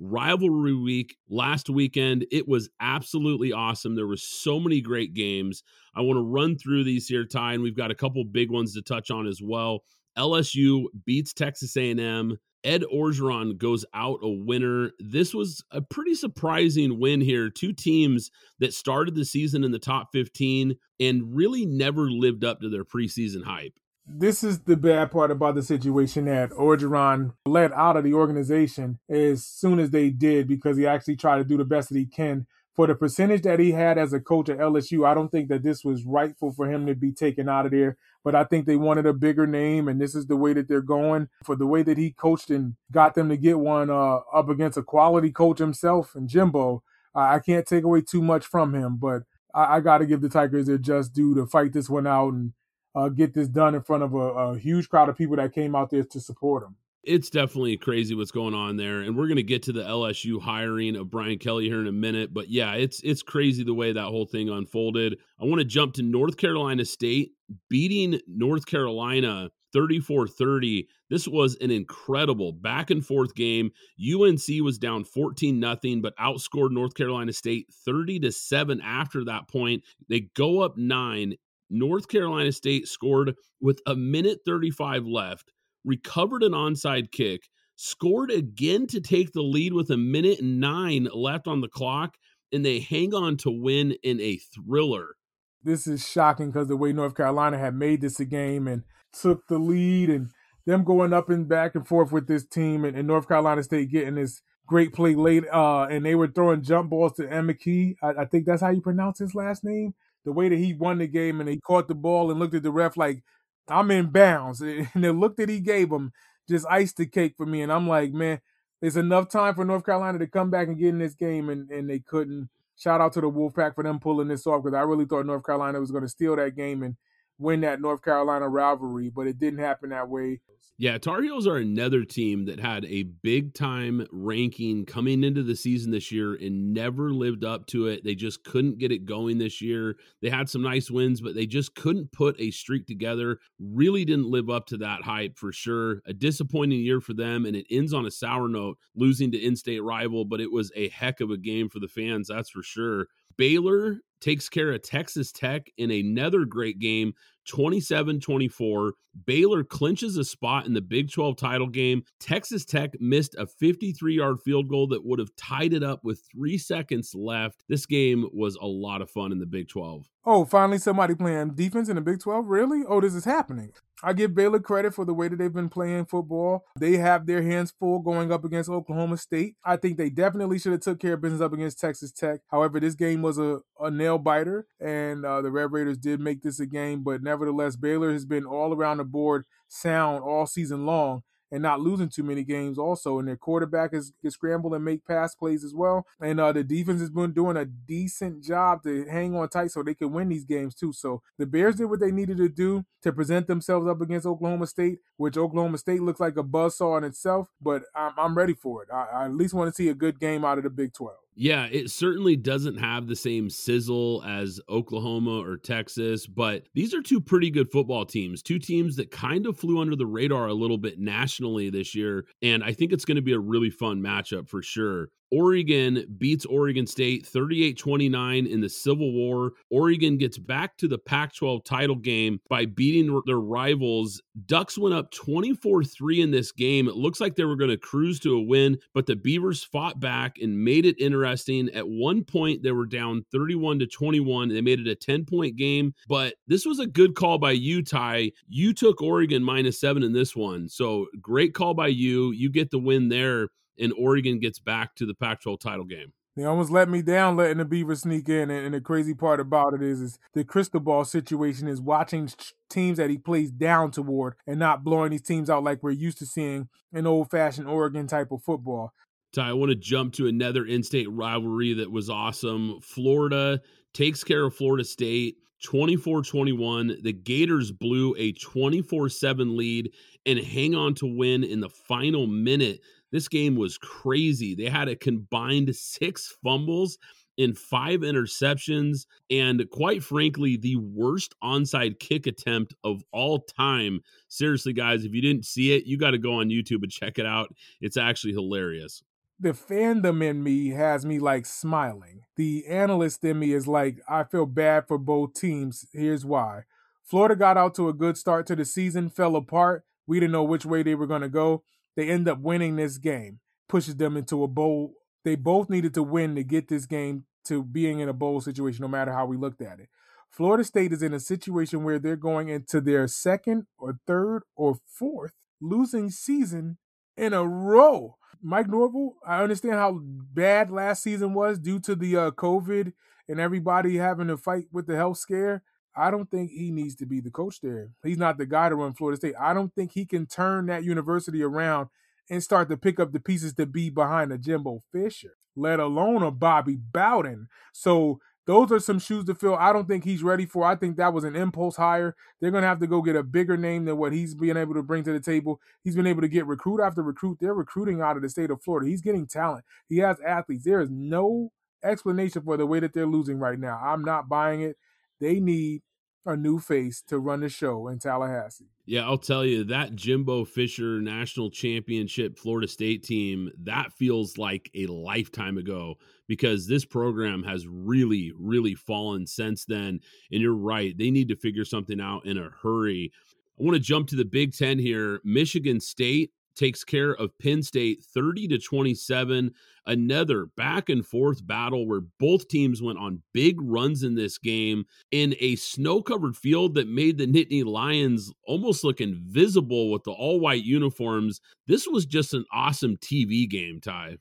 Rivalry week last weekend. It was absolutely awesome. There were so many great games. I want to run through these here, Ty, and we've got a couple big ones to touch on as well. L S U beats Texas A and M. Ed Orgeron goes out a winner. This was a pretty surprising win here. Two teams that started the season in the top fifteen and really never lived up to their preseason hype. This is the bad part about the situation that Orgeron led out of the organization as soon as they did because he actually tried to do the best that he can for the percentage that he had as a coach at L S U, I don't think that this was rightful for him to be taken out of there. But I think they wanted a bigger name, and this is the way that they're going. For the way that he coached and got them to get one uh, up against a quality coach himself and Jimbo, uh, I can't take away too much from him. But I, I got to give the Tigers their just due to fight this one out and uh, get this done in front of a, a huge crowd of people that came out there to support him. It's definitely crazy what's going on there. And we're going to get to the L S U hiring of Brian Kelly here in a minute. But yeah, it's it's crazy the way that whole thing unfolded. I want to jump to North Carolina State beating North Carolina thirty-four thirty. This was an incredible back and forth game. U N C was down fourteen nothing, but outscored North Carolina State thirty to seven after that point. They go up nine. North Carolina State scored with a minute thirty-five left, recovered an onside kick, scored again to take the lead with a minute and nine left on the clock, and they hang on to win in a thriller. This is shocking because the way North Carolina had made this a game and took the lead, and them going up and back and forth with this team, and, and North Carolina State getting this great play late, uh, and they were throwing jump balls to McKenzie. I, I think that's how you pronounce his last name. The way that he won the game, and he caught the ball and looked at the ref like, I'm in bounds. And the look that he gave him just iced the cake for me. And I'm like, man, there's enough time for North Carolina to come back and get in this game. And, and they couldn't. Shout out to the Wolfpack for them pulling this off, because I really thought North Carolina was going to steal that game and win that North Carolina rivalry, but it didn't happen that way. Yeah, Tar Heels are another team that had a big-time ranking coming into the season this year and never lived up to it. They just couldn't get it going this year. They had some nice wins, but they just couldn't put a streak together. Really didn't live up to that hype for sure. A disappointing year for them, and it ends on a sour note, losing to in-state rival, but it was a heck of a game for the fans, that's for sure. Baylor takes care of Texas Tech in another great game, twenty-seven twenty-four. Baylor clinches a spot in the Big twelve title game. Texas Tech missed a fifty-three-yard field goal that would have tied it up with three seconds left. This game was a lot of fun in the Big twelve. Oh, finally somebody playing defense in the Big twelve? Really? Oh, this is happening. I give Baylor credit for the way that they've been playing football. They have their hands full going up against Oklahoma State. I think they definitely should have took care of business up against Texas Tech. However, this game was a, a nail-biter, and uh, the Red Raiders did make this a game. But nevertheless, Baylor has been all around the board sound all season long, and not losing too many games also. And their quarterback is, can scramble and make pass plays as well. And uh, the defense has been doing a decent job to hang on tight so they can win these games too. So the Bears did what they needed to do to present themselves up against Oklahoma State, which Oklahoma State looks like a buzzsaw in itself, but I'm, I'm ready for it. I, I at least want to see a good game out of the Big twelve. Yeah, it certainly doesn't have the same sizzle as Oklahoma or Texas, but these are two pretty good football teams, two teams that kind of flew under the radar a little bit nationally this year, and I think it's going to be a really fun matchup for sure. Oregon beats Oregon State thirty-eight twenty-nine in the Civil War. Oregon gets back to the Pac twelve title game by beating their rivals. Ducks went up twenty-four three in this game. It looks like they were going to cruise to a win, but the Beavers fought back and made it interesting. At one point, they were down thirty-one to twenty-one. They made it a ten-point game, but this was a good call by you, Ty. You took Oregon minus seven in this one, so great call by you. You get the win there. And Oregon gets back to the Pac twelve title game. They almost let me down letting the Beavers sneak in. And, and the crazy part about it is, is the crystal ball situation is watching teams that he plays down toward and not blowing these teams out like we're used to seeing an old-fashioned Oregon type of football. Ty, I want to jump to another in-state rivalry that was awesome. Florida takes care of Florida State twenty-four twenty-one. The Gators blew a twenty-four seven lead and hang on to win in the final minute. This game was crazy. They had a combined six fumbles and five interceptions, and quite frankly, the worst onside kick attempt of all time. Seriously, guys, if you didn't see it, you got to go on YouTube and check it out. It's actually hilarious. The fandom in me has me like smiling. The analyst in me is like, I feel bad for both teams. Here's why. Florida got out to a good start to the season, fell apart. We didn't know which way they were going to go. They end up winning this game, pushes them into a bowl. They both needed to win to get this game to being in a bowl situation, no matter how we looked at it. Florida State is in a situation where they're going into their second or third or fourth losing season in a row. Mike Norville, I understand how bad last season was due to the uh, COVID and everybody having to fight with the health scare. I don't think he needs to be the coach there. He's not the guy to run Florida State. I don't think he can turn that university around and start to pick up the pieces to be behind a Jimbo Fisher, let alone a Bobby Bowden. So those are some shoes to fill I don't think he's ready for. I think that was an impulse hire. They're going to have to go get a bigger name than what he's been able to bring to the table. He's been able to get recruit after recruit. They're recruiting out of the state of Florida. He's getting talent. He has athletes. There is no explanation for the way that they're losing right now. I'm not buying it. They need a new face to run the show in Tallahassee. Yeah, I'll tell you, that Jimbo Fisher National Championship Florida State team, that feels like a lifetime ago, because this program has really, really fallen since then. And you're right, they need to figure something out in a hurry. I want to jump to the Big Ten here. Michigan State takes care of Penn State thirty to twenty-seven. Another back and forth battle where both teams went on big runs in this game in a snow covered field that made the Nittany Lions almost look invisible with the all white uniforms. This was just an awesome T V game, Ty.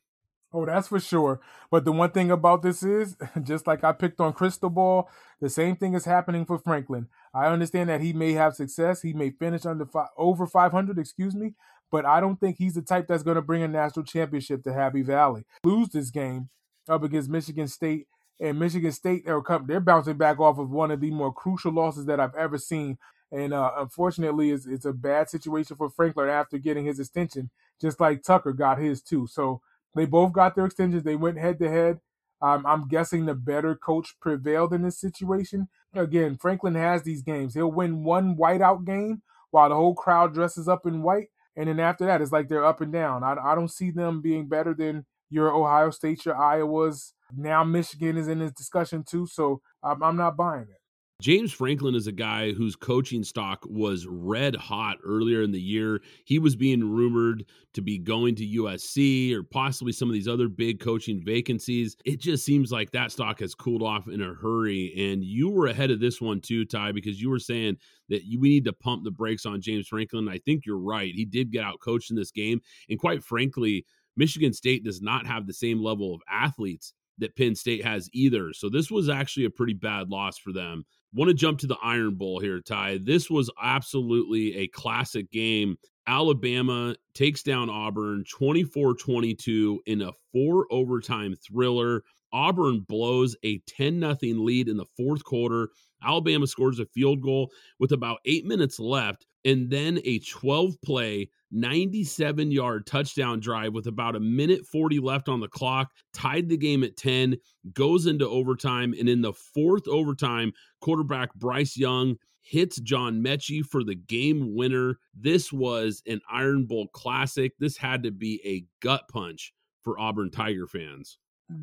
Oh, that's for sure. But the one thing about this is, just like I picked on Cristobal, the same thing is happening for Franklin. I understand that he may have success. He may finish under five, over five hundred, excuse me. But I don't think he's the type that's going to bring a national championship to Happy Valley. Lose this game up against Michigan State, and Michigan State, they're, they're bouncing back off of one of the more crucial losses that I've ever seen. And uh, unfortunately, it's, it's a bad situation for Franklin after getting his extension, just like Tucker got his too. So they both got their extensions. They went head-to-head. Um, I'm guessing the better coach prevailed in this situation. Again, Franklin has these games. He'll win one whiteout game while the whole crowd dresses up in white. And then after that, it's like they're up and down. I, I don't see them being better than your Ohio State, your Iowas. Now Michigan is in this discussion too, so I'm, I'm not buying it. James Franklin is a guy whose coaching stock was red hot earlier in the year. He was being rumored to be going to U S C or possibly some of these other big coaching vacancies. It just seems like that stock has cooled off in a hurry. And you were ahead of this one too, Ty, because you were saying that you, we need to pump the brakes on James Franklin. I think you're right. He did get out coached in this game. And quite frankly, Michigan State does not have the same level of athletes that Penn State has either. So this was actually a pretty bad loss for them. Want to jump to the Iron Bowl here, Ty. This was absolutely a classic game. Alabama takes down Auburn twenty-four twenty-two in a four-overtime thriller. Auburn blows a ten nothing lead in the fourth quarter. Alabama scores a field goal with about eight minutes left, and then a twelve-play, ninety-seven yard touchdown drive with about a minute forty left on the clock, tied the game at ten, goes into overtime, and in the fourth overtime, quarterback Bryce Young hits John Mechie for the game winner. This was an Iron Bowl classic. This had to be a gut punch for Auburn Tiger fans.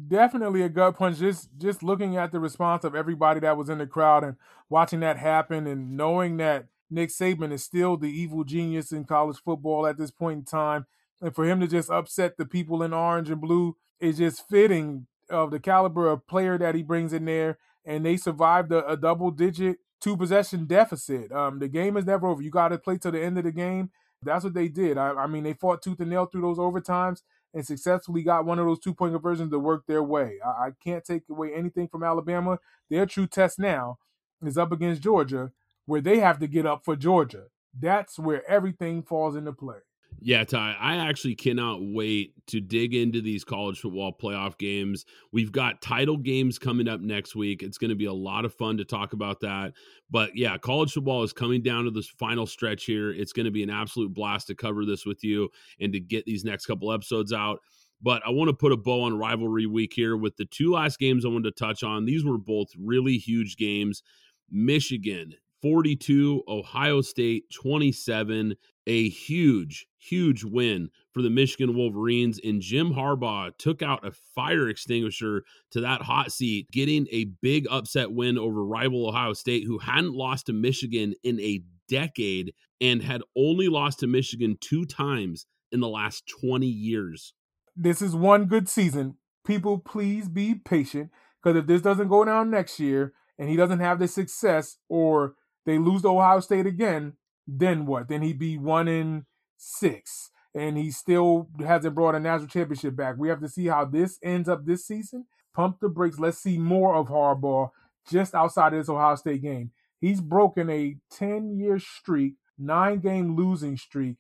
Definitely a gut punch. Just just looking at the response of everybody that was in the crowd and watching that happen and knowing that Nick Saban is still the evil genius in college football at this point in time. And for him to just upset the people in orange and blue is just fitting of the caliber of player that he brings in there. And they survived a, a double-digit two-possession deficit. Um, the game is never over. You got to play till the end of the game. That's what they did. I, I mean, they fought tooth and nail through those overtimes and successfully got one of those two-point conversions to work their way. I, I can't take away anything from Alabama. Their true test now is up against Georgia, where they have to get up for Georgia. That's where everything falls into play. Yeah, Ty, I actually cannot wait to dig into these college football playoff games. We've got title games coming up next week. It's going to be a lot of fun to talk about that. But yeah, college football is coming down to this final stretch here. It's going to be an absolute blast to cover this with you and to get these next couple episodes out. But I want to put a bow on rivalry week here with the two last games I wanted to touch on. These were both really huge games. Michigan forty-two, Ohio State twenty-seven, a huge, huge win for the Michigan Wolverines, and Jim Harbaugh took out a fire extinguisher to that hot seat, getting a big upset win over rival Ohio State, who hadn't lost to Michigan in a decade and had only lost to Michigan two times in the last twenty years. This is one good season. People, please be patient, because if this doesn't go down next year and he doesn't have the success, or they lose to Ohio State again, then what? Then he'd be one in six. and he still hasn't brought a national championship back. We have to see how this ends up this season. Pump the brakes. Let's see more of Harbaugh just outside of this Ohio State game. He's broken a ten-year streak, nine-game losing streak.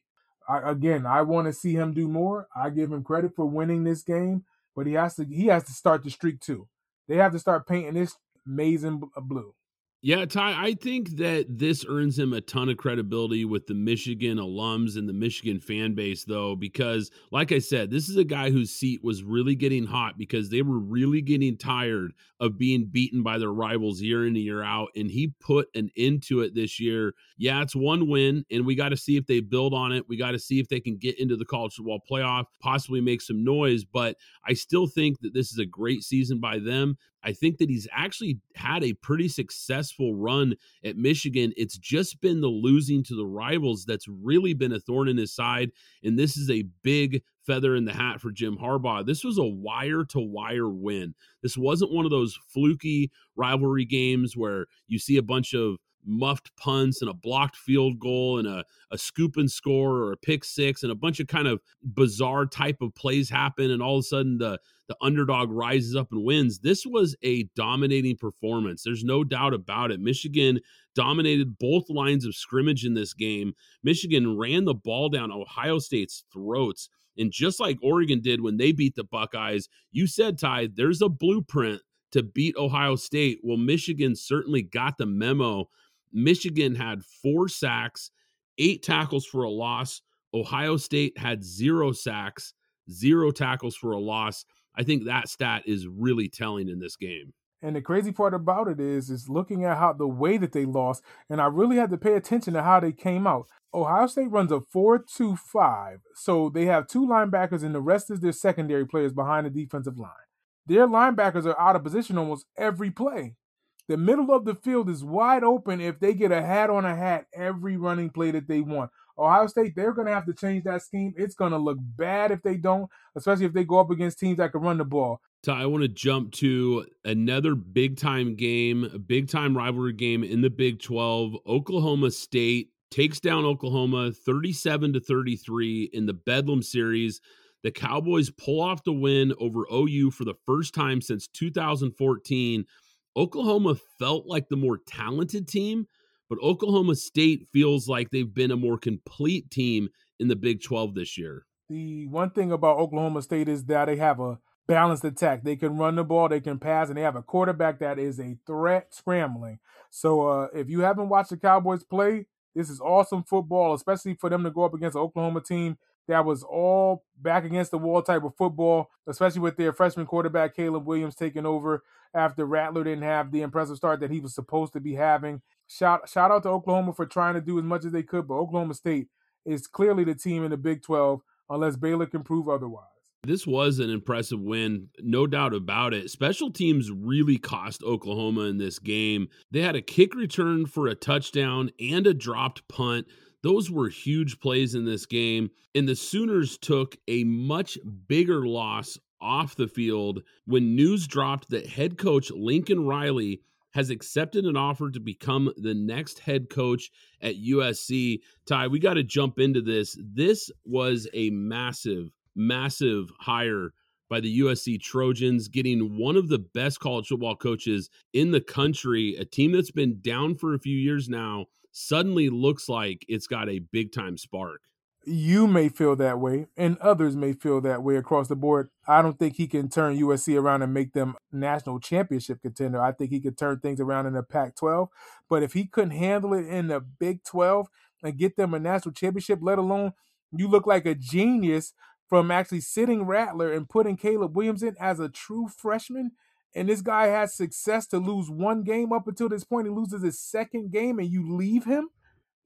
I, again, I want to see him do more. I give him credit for winning this game, but he has to he has to start the streak too. They have to start painting this maize in blue. Yeah, Ty, I think that this earns him a ton of credibility with the Michigan alums and the Michigan fan base, though, because, like I said, this is a guy whose seat was really getting hot because they were really getting tired of being beaten by their rivals year in and year out, and he put an end to it this year. Yeah, it's one win, and we got to see if they build on it. We got to see if they can get into the college football playoff, possibly make some noise, but I still think that this is a great season by them. I think that he's actually had a pretty successful run at Michigan. It's just been the losing to the rivals that's really been a thorn in his side, and this is a big feather in the hat for Jim Harbaugh. This was a wire-to-wire win. This wasn't one of those fluky rivalry games where you see a bunch of muffed punts and a blocked field goal and a, a scoop and score or a pick six and a bunch of kind of bizarre type of plays happen, and all of a sudden the the underdog rises up and wins. This was a dominating performance. There's no doubt about it. Michigan dominated both lines of scrimmage in this game. Michigan ran the ball down Ohio State's throats, and just like Oregon did when they beat the Buckeyes, you said, Ty, there's a blueprint to beat Ohio State. Well, Michigan certainly got the memo. Michigan had four sacks, eight tackles for a loss. Ohio State had zero sacks, zero tackles for a loss. I think that stat is really telling in this game. And the crazy part about it is, is looking at how the way that they lost, and I really had to pay attention to how they came out. Ohio State runs a four two five, so they have two linebackers, and the rest is their secondary players behind the defensive line. Their linebackers are out of position almost every play. The middle of the field is wide open if they get a hat on a hat every running play that they want. Ohio State, they're going to have to change that scheme. It's going to look bad if they don't, especially if they go up against teams that can run the ball. Ty, I want to jump to another big-time game, a big-time rivalry game in the Big twelve. Oklahoma State takes down Oklahoma thirty-seven to thirty-three in the Bedlam series. The Cowboys pull off the win over O U for the first time since two thousand fourteen. Oklahoma felt like the more talented team, but Oklahoma State feels like they've been a more complete team in the Big twelve this year. The one thing about Oklahoma State is that they have a balanced attack. They can run the ball, they can pass, and they have a quarterback that is a threat scrambling. So uh, if you haven't watched the Cowboys play, this is awesome football, especially for them to go up against an Oklahoma team that was all back against the wall type of football, especially with their freshman quarterback, Caleb Williams, taking over after Rattler didn't have the impressive start that he was supposed to be having. Shout, shout out to Oklahoma for trying to do as much as they could, but Oklahoma State is clearly the team in the Big twelve unless Baylor can prove otherwise. This was an impressive win, no doubt about it. Special teams really cost Oklahoma in this game. They had a kick return for a touchdown and a dropped punt. Those were huge plays in this game, and the Sooners took a much bigger loss off the field when news dropped that head coach Lincoln Riley has accepted an offer to become the next head coach at U S C. Ty, we got to jump into this. This was a massive, massive hire by the U S C Trojans, getting one of the best college football coaches in the country, a team that's been down for a few years now, suddenly looks like it's got a big-time spark. You may feel that way, and others may feel that way across the board. I don't think he can turn U S C around and make them national championship contender. I think he could turn things around in the Pac twelve. But if he couldn't handle it in the Big twelve and get them a national championship, let alone you look like a genius from actually sitting Rattler and putting Caleb Williams in as a true freshman, and this guy has success to lose one game up until this point. He loses his second game and you leave him?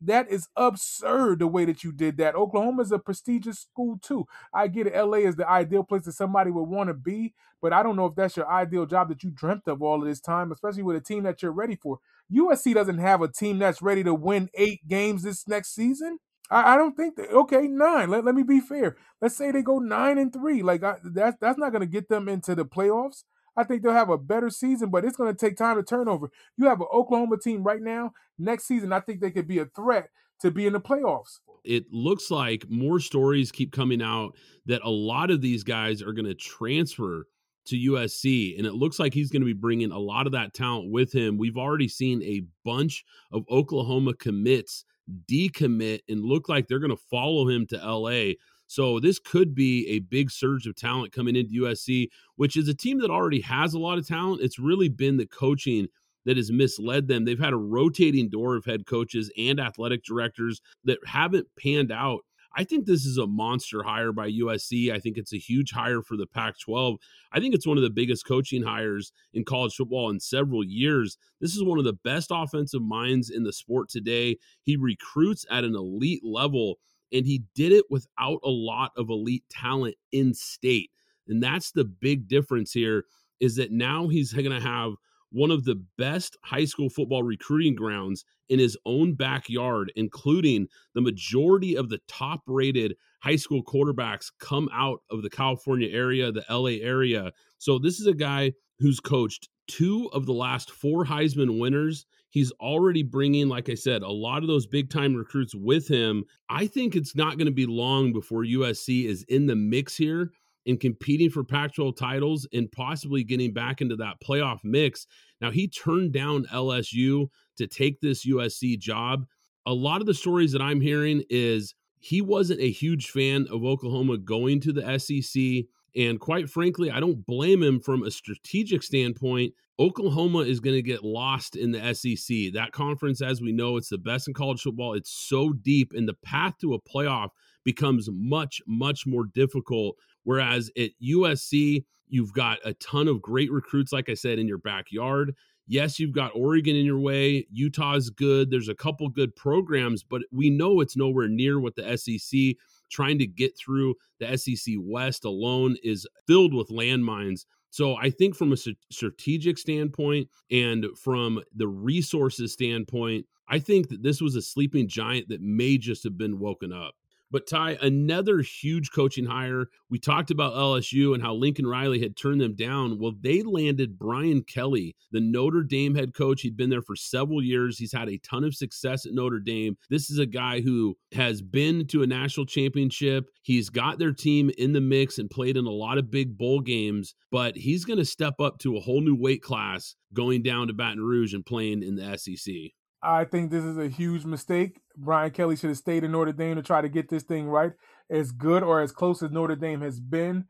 That is absurd the way that you did that. Oklahoma is a prestigious school too. I get it. L A is the ideal place that somebody would want to be, but I don't know if that's your ideal job that you dreamt of all of this time, especially with a team that you're ready for. U S C doesn't have a team that's ready to win eight games this next season. I, I don't think that. Okay, nine. Let, let me be fair. Let's say they go nine and three. Like I, that's, that's not going to get them into the playoffs. I think they'll have a better season, but it's going to take time to turn over. You have an Oklahoma team right now. Next season, I think they could be a threat to be in the playoffs. it looks like more stories keep coming out that a lot of these guys are going to transfer to U S C, and it looks like he's going to be bringing a lot of that talent with him. We've already seen a bunch of Oklahoma commits decommit and look like they're going to follow him to L A. So this could be a big surge of talent coming into U S C, which is a team that already has a lot of talent. It's really been the coaching that has misled them. They've had a rotating door of head coaches and athletic directors that haven't panned out. I think this is a monster hire by U S C. I think it's a huge hire for the Pac twelve. I think it's one of the biggest coaching hires in college football in several years. This is one of the best offensive minds in the sport today. He recruits at an elite level, and he did it without a lot of elite talent in state. And that's the big difference here, is that now he's going to have one of the best high school football recruiting grounds in his own backyard, including the majority of the top-rated high school quarterbacks come out of the California area, the L A area. So this is a guy who's coached two of the last four Heisman winners. He's already bringing, like I said, a lot of those big-time recruits with him. I think it's not going to be long before U S C is in the mix here and competing for Pac twelve titles and possibly getting back into that playoff mix. Now, he turned down L S U to take this U S C job. A lot of the stories that I'm hearing is he wasn't a huge fan of Oklahoma going to the S E C. And quite frankly, I don't blame him from a strategic standpoint. Oklahoma is going to get lost in the S E C. That conference, as we know, it's the best in college football. It's so deep, and the path to a playoff becomes much, much more difficult. Whereas at U S C, you've got a ton of great recruits, like I said, in your backyard. Yes, you've got Oregon in your way. Utah's good. There's a couple good programs, but we know it's nowhere near what the S E C. Trying to get through the S E C West alone is filled with landmines. So I think from a strategic standpoint and from the resources standpoint, I think that this was a sleeping giant that may just have been woken up. But Ty, another huge coaching hire. We talked about L S U and how Lincoln Riley had turned them down. Well, they landed Brian Kelly, the Notre Dame head coach. He'd been there for several years. He's had a ton of success at Notre Dame. This is a guy who has been to a national championship. He's got their team in the mix and played in a lot of big bowl games, but he's going to step up to a whole new weight class going down to Baton Rouge and playing in the S E C. I think this is a huge mistake. Brian Kelly should have stayed in Notre Dame to try to get this thing right. As good or as close as Notre Dame has been,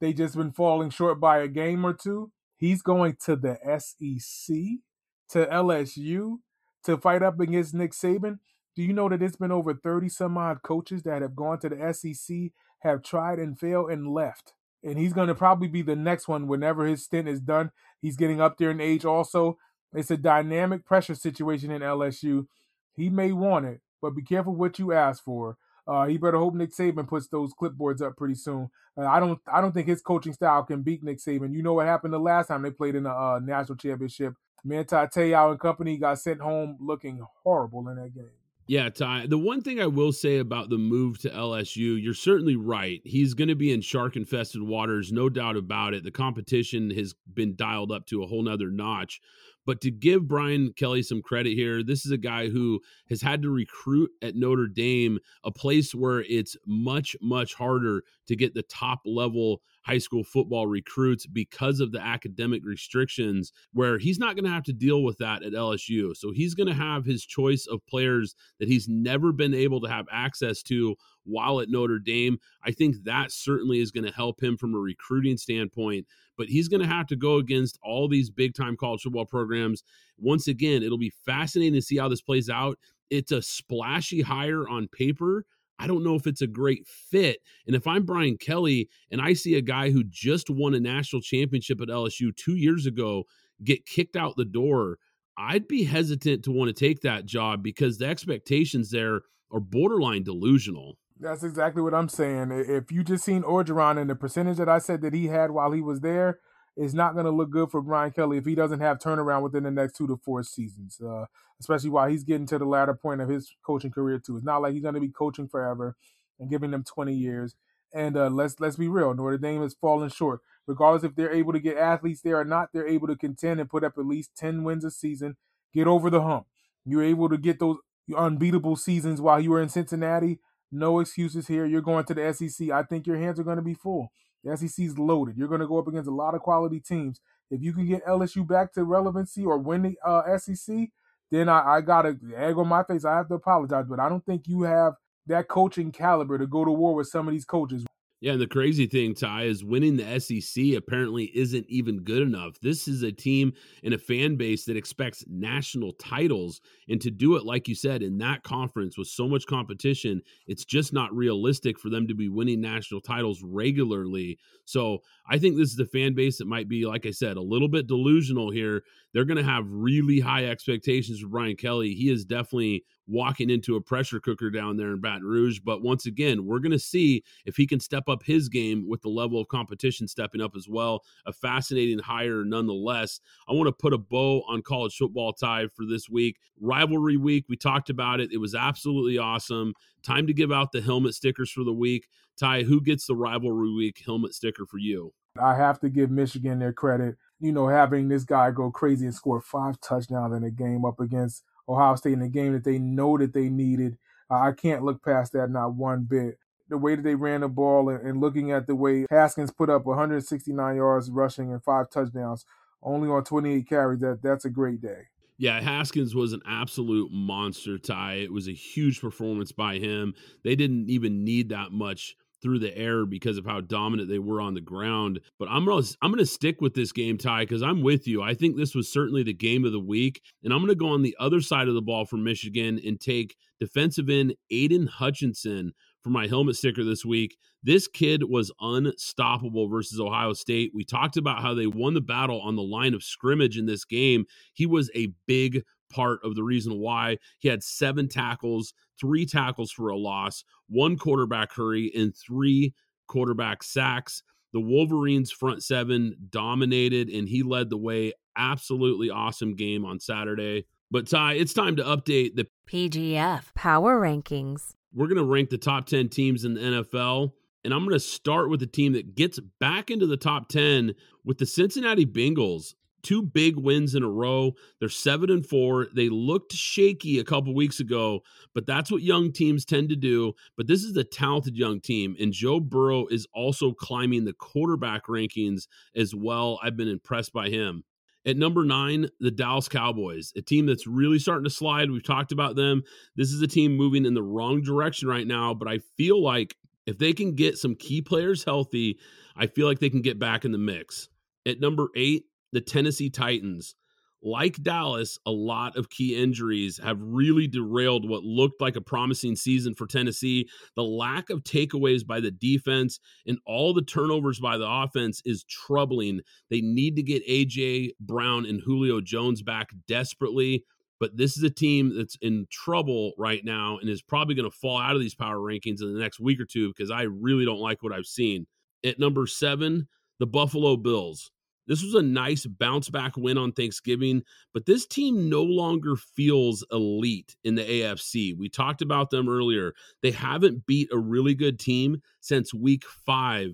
they've just been falling short by a game or two. He's going to the S E C, to L S U, to fight up against Nick Saban. Do you know that it's been over thirty-some-odd coaches that have gone to the S E C, have tried and failed and left? And he's going to probably be the next one whenever his stint is done. He's getting up there in age also. It's a dynamic pressure situation in L S U. He may want it, but be careful what you ask for. Uh, he better hope Nick Saban puts those clipboards up pretty soon. Uh, I don't I don't think his coaching style can beat Nick Saban. You know what happened the last time they played in the uh, national championship. Manti Te'o and company got sent home looking horrible in that game. Yeah, Ty, the one thing I will say about the move to L S U, you're certainly right. He's going to be in shark-infested waters, no doubt about it. The competition has been dialed up to a whole nother notch. But to give Brian Kelly some credit here, this is a guy who has had to recruit at Notre Dame, a place where it's much, much harder to get the top level high school football recruits because of the academic restrictions, where he's not going to have to deal with that at L S U. So he's going to have his choice of players that he's never been able to have access to while at Notre Dame. I think that certainly is going to help him from a recruiting standpoint, but he's going to have to go against all these big time college football programs. Once again, it'll be fascinating to see how this plays out. It's a splashy hire on paper. I don't know if it's a great fit. And if I'm Brian Kelly and I see a guy who just won a national championship at L S U two years ago get kicked out the door, I'd be hesitant to want to take that job because the expectations there are borderline delusional. That's exactly what I'm saying. If you just seen Orgeron and the percentage that I said that he had while he was there, it's not going to look good for Brian Kelly if he doesn't have turnaround within the next two to four seasons, uh, especially while he's getting to the latter point of his coaching career too. It's not like he's going to be coaching forever and giving them twenty years. And uh, let's let's be real, Notre Dame is falling short. Regardless if they're able to get athletes there or not, they're able to contend and put up at least ten wins a season, get over the hump. You're able to get those unbeatable seasons while you were in Cincinnati. No excuses here. You're going to the S E C. I think your hands are going to be full. The S E C is loaded. You're going to go up against a lot of quality teams. If you can get L S U back to relevancy or win the uh, S E C, then I, I got an egg on my face. I have to apologize, but I don't think you have that coaching caliber to go to war with some of these coaches. Yeah, and the crazy thing, Ty, is winning the S E C apparently isn't even good enough. This is a team and a fan base that expects national titles. And to do it, like you said, in that conference with so much competition, it's just not realistic for them to be winning national titles regularly. So I think this is the fan base that might be, like I said, a little bit delusional here. They're going to have really high expectations for Brian Kelly. He is definitely walking into a pressure cooker down there in Baton Rouge. But once again, we're going to see if he can step up his game with the level of competition stepping up as well. A fascinating hire nonetheless. I want to put a bow on college football, Ty, for this week. Rivalry week, we talked about it. It was absolutely awesome. Time to give out the helmet stickers for the week. Ty, who gets the rivalry week helmet sticker for you? I have to give Michigan their credit. You know, having this guy go crazy and score five touchdowns in a game up against Ohio State in a game that they know that they needed. Uh, I can't look past that not one bit. The way that they ran the ball and, and looking at the way Haskins put up one hundred sixty-nine yards rushing and five touchdowns, only on twenty-eight carries, that that's a great day. Yeah, Haskins was an absolute monster, Ty. It was a huge performance by him. They didn't even need that much through the air because of how dominant they were on the ground. But I'm gonna, I'm gonna stick with this game, Ty, because I'm with you. I think this was certainly the game of the week. And I'm gonna go on the other side of the ball for Michigan and take defensive end Aiden Hutchinson for my helmet sticker this week. This kid was unstoppable versus Ohio State. We talked about how they won the battle on the line of scrimmage in this game. He was a big part of the reason why. He had seven tackles, three tackles for a loss, one quarterback hurry, and three quarterback sacks. The Wolverines front seven dominated, and he led the way. Absolutely awesome game on Saturday. But Ty, it's time to update the P G F Power Rankings. We're going to rank the top ten teams in the N F L, and I'm going to start with the team that gets back into the top ten with the Cincinnati Bengals. Two big wins in a row. They're seven and four. They looked shaky a couple weeks ago, but that's what young teams tend to do. But this is a talented young team, and Joe Burrow is also climbing the quarterback rankings as well. I've been impressed by him. At number nine, the Dallas Cowboys, a team that's really starting to slide. We've talked about them. This is a team moving in the wrong direction right now, but I feel like if they can get some key players healthy, I feel like they can get back in the mix. At number eight, the Tennessee Titans. Like Dallas, a lot of key injuries have really derailed what looked like a promising season for Tennessee. The lack of takeaways by the defense and all the turnovers by the offense is troubling. They need to get A J. Brown and Julio Jones back desperately, but this is a team that's in trouble right now and is probably going to fall out of these power rankings in the next week or two because I really don't like what I've seen. At number seven, the Buffalo Bills. This was a nice bounce-back win on Thanksgiving, but this team no longer feels elite in the A F C. We talked about them earlier. They haven't beat a really good team since week five,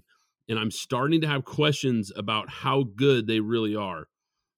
and I'm starting to have questions about how good they really are.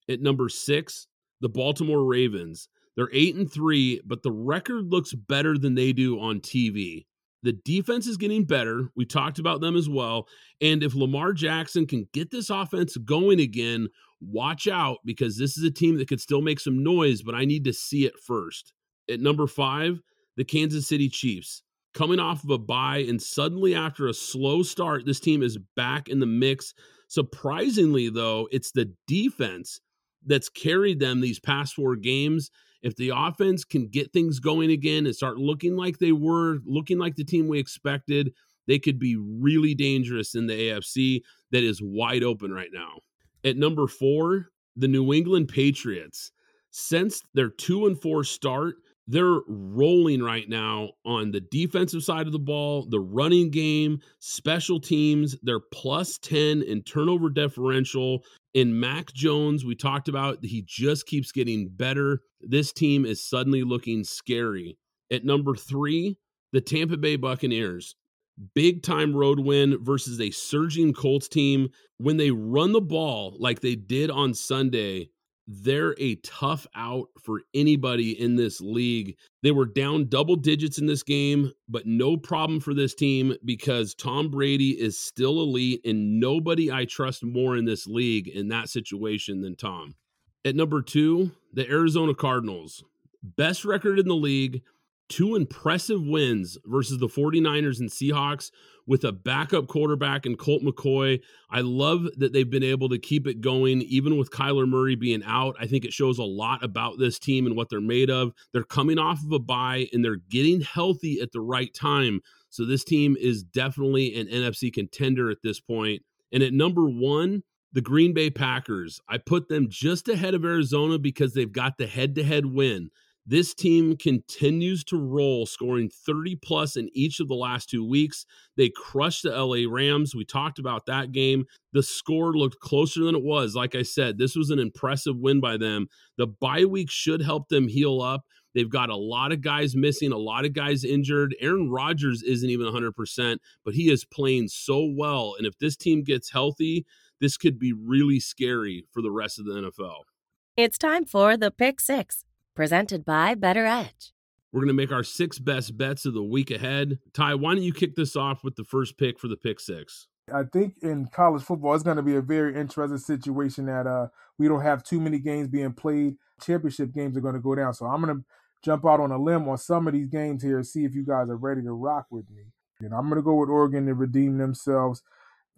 At number six, the Baltimore Ravens. They're eight and three, but the record looks better than they do on T V. The defense is getting better. We talked about them as well. And if Lamar Jackson can get this offense going again, watch out because this is a team that could still make some noise, but I need to see it first. At number five, the Kansas City Chiefs. Coming off of a bye and suddenly after a slow start, this team is back in the mix. Surprisingly, though, it's the defense that's carried them these past four games. If the offense can get things going again and start looking like they were, looking like the team we expected, they could be really dangerous in the A F C that is wide open right now. At number four, the New England Patriots. Since their two and four start, they're rolling right now on the defensive side of the ball, the running game, special teams. They're plus ten in turnover differential. In Mac Jones, we talked about, he just keeps getting better. This team is suddenly looking scary. At number three, the Tampa Bay Buccaneers. Big time road win versus a surging Colts team. When they run the ball like they did on Sunday, they're a tough out for anybody in this league. They were down double digits in this game, but no problem for this team because Tom Brady is still elite, and nobody I trust more in this league in that situation than Tom. At number two, the Arizona Cardinals. Best record in the league, two impressive wins versus the forty-niners and Seahawks with a backup quarterback in Colt McCoy. I love that they've been able to keep it going, even with Kyler Murray being out. I think it shows a lot about this team and what they're made of. They're coming off of a bye, and they're getting healthy at the right time. So this team is definitely an N F C contender at this point. And at number one, the Green Bay Packers. I put them just ahead of Arizona because they've got the head-to-head win. This team continues to roll, scoring thirty plus in each of the last two weeks. They crushed the L A Rams. We talked about that game. The score looked closer than it was. Like I said, this was an impressive win by them. The bye week should help them heal up. They've got a lot of guys missing, a lot of guys injured. Aaron Rodgers isn't even one hundred percent, but he is playing so well. And if this team gets healthy, this could be really scary for the rest of the N F L. It's time for the Pick Six, presented by Better Edge. We're going to make our six best bets of the week ahead. Ty, why don't you kick this off with the first pick for the Pick Six? I think in college football, it's going to be a very interesting situation that uh, we don't have too many games being played. Championship games are going to go down. So I'm going to jump out on a limb on some of these games here and see if you guys are ready to rock with me. And I'm going to go with Oregon to redeem themselves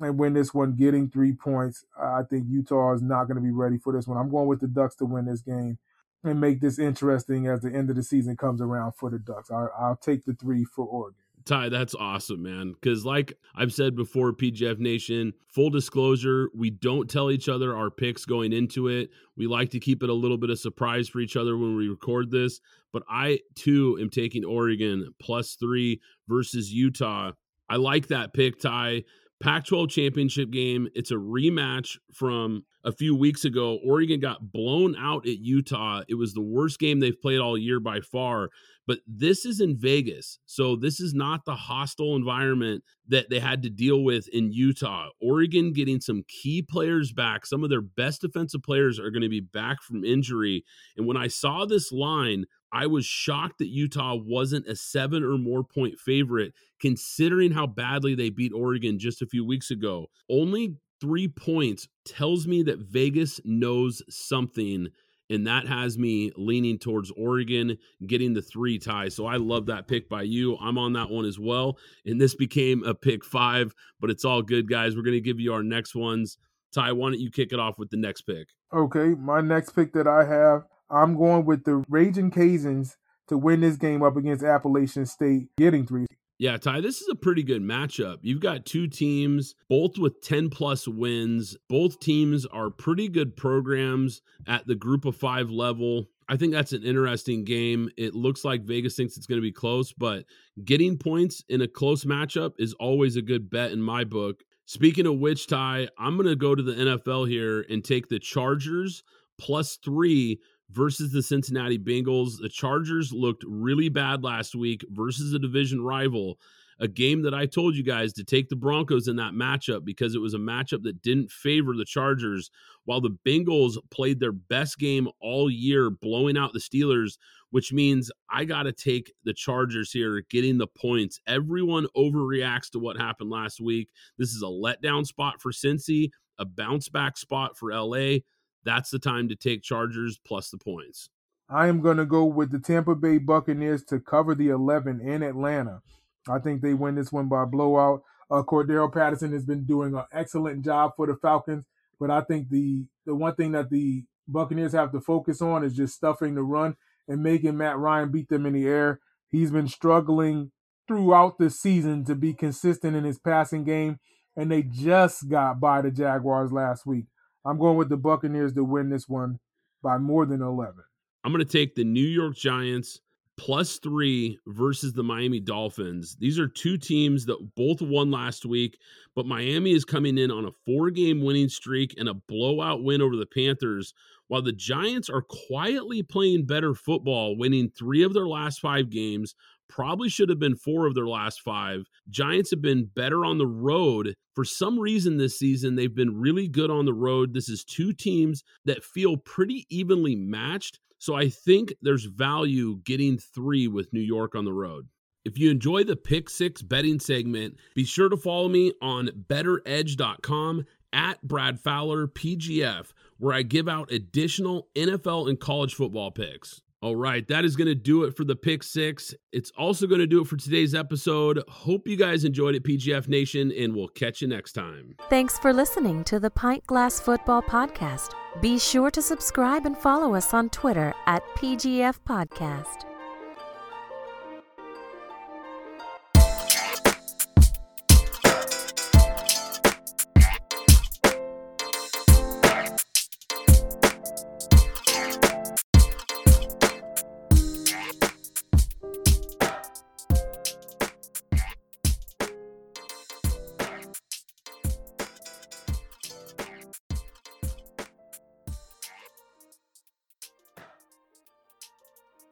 and win this one, getting three points. I think Utah is not going to be ready for this one. I'm going with the Ducks to win this game and make this interesting as the end of the season comes around for the Ducks. I, I'll take the three for Oregon. Ty, that's awesome, man. Because like I've said before, P G F Nation, full disclosure, we don't tell each other our picks going into it. We like to keep it a little bit of surprise for each other when we record this. But I, too, am taking Oregon plus three versus Utah. I like that pick, Ty. Pac twelve championship game. It's a rematch from a few weeks ago. Oregon got blown out at Utah. It was the worst game they've played all year by far, but this is in Vegas. So this is not the hostile environment that they had to deal with in Utah. Oregon getting some key players back. Some of their best defensive players are going to be back from injury. And when I saw this line, I was shocked that Utah wasn't a seven or more point favorite, considering how badly they beat Oregon just a few weeks ago. Only three points tells me that Vegas knows something, and that has me leaning towards Oregon getting the three, tie. So I love that pick by you. I'm on that one as well. And this became a pick five, but it's all good, guys. We're going to give you our next ones. Ty, why don't you kick it off with the next pick? Okay, my next pick that I have, I'm going with the Ragin' Cajuns to win this game up against Appalachian State, getting three. Yeah, Ty, this is a pretty good matchup. You've got two teams, both with ten-plus wins. Both teams are pretty good programs at the group of five level. I think that's an interesting game. It looks like Vegas thinks it's going to be close, but getting points in a close matchup is always a good bet in my book. Speaking of which, Ty, I'm going to go to the N F L here and take the Chargers plus three versus the Cincinnati Bengals. The Chargers looked really bad last week versus a division rival, a game that I told you guys to take the Broncos in that matchup because it was a matchup that didn't favor the Chargers, while the Bengals played their best game all year, blowing out the Steelers, which means I got to take the Chargers here, getting the points. Everyone overreacts to what happened last week. This is a letdown spot for Cincy, a bounce back spot for L A. That's the time to take Chargers plus the points. I am going to go with the Tampa Bay Buccaneers to cover the eleven in Atlanta. I think they win this one by blowout. Uh, Cordero Patterson has been doing an excellent job for the Falcons, but I think the, the one thing that the Buccaneers have to focus on is just stuffing the run and making Matt Ryan beat them in the air. He's been struggling throughout the season to be consistent in his passing game, and they just got by the Jaguars last week. I'm going with the Buccaneers to win this one by more than eleven. I'm going to take the New York Giants plus three versus the Miami Dolphins. These are two teams that both won last week, but Miami is coming in on a four-game winning streak and a blowout win over the Panthers, while the Giants are quietly playing better football, winning three of their last five games, probably should have been four of their last five. Giants have been better on the road. For some reason this season, they've been really good on the road. This is two teams that feel pretty evenly matched. So I think there's value getting three with New York on the road. If you enjoy the Pick Six betting segment, be sure to follow me on better edge dot com at Brad Fowler P G F, where I give out additional N F L and college football picks. All right, that is going to do it for the Pick Six. It's also going to do it for today's episode. Hope you guys enjoyed it, P G F Nation, and we'll catch you next time. Thanks for listening to the Pint Glass Football Podcast. Be sure to subscribe and follow us on Twitter at P G F Podcast.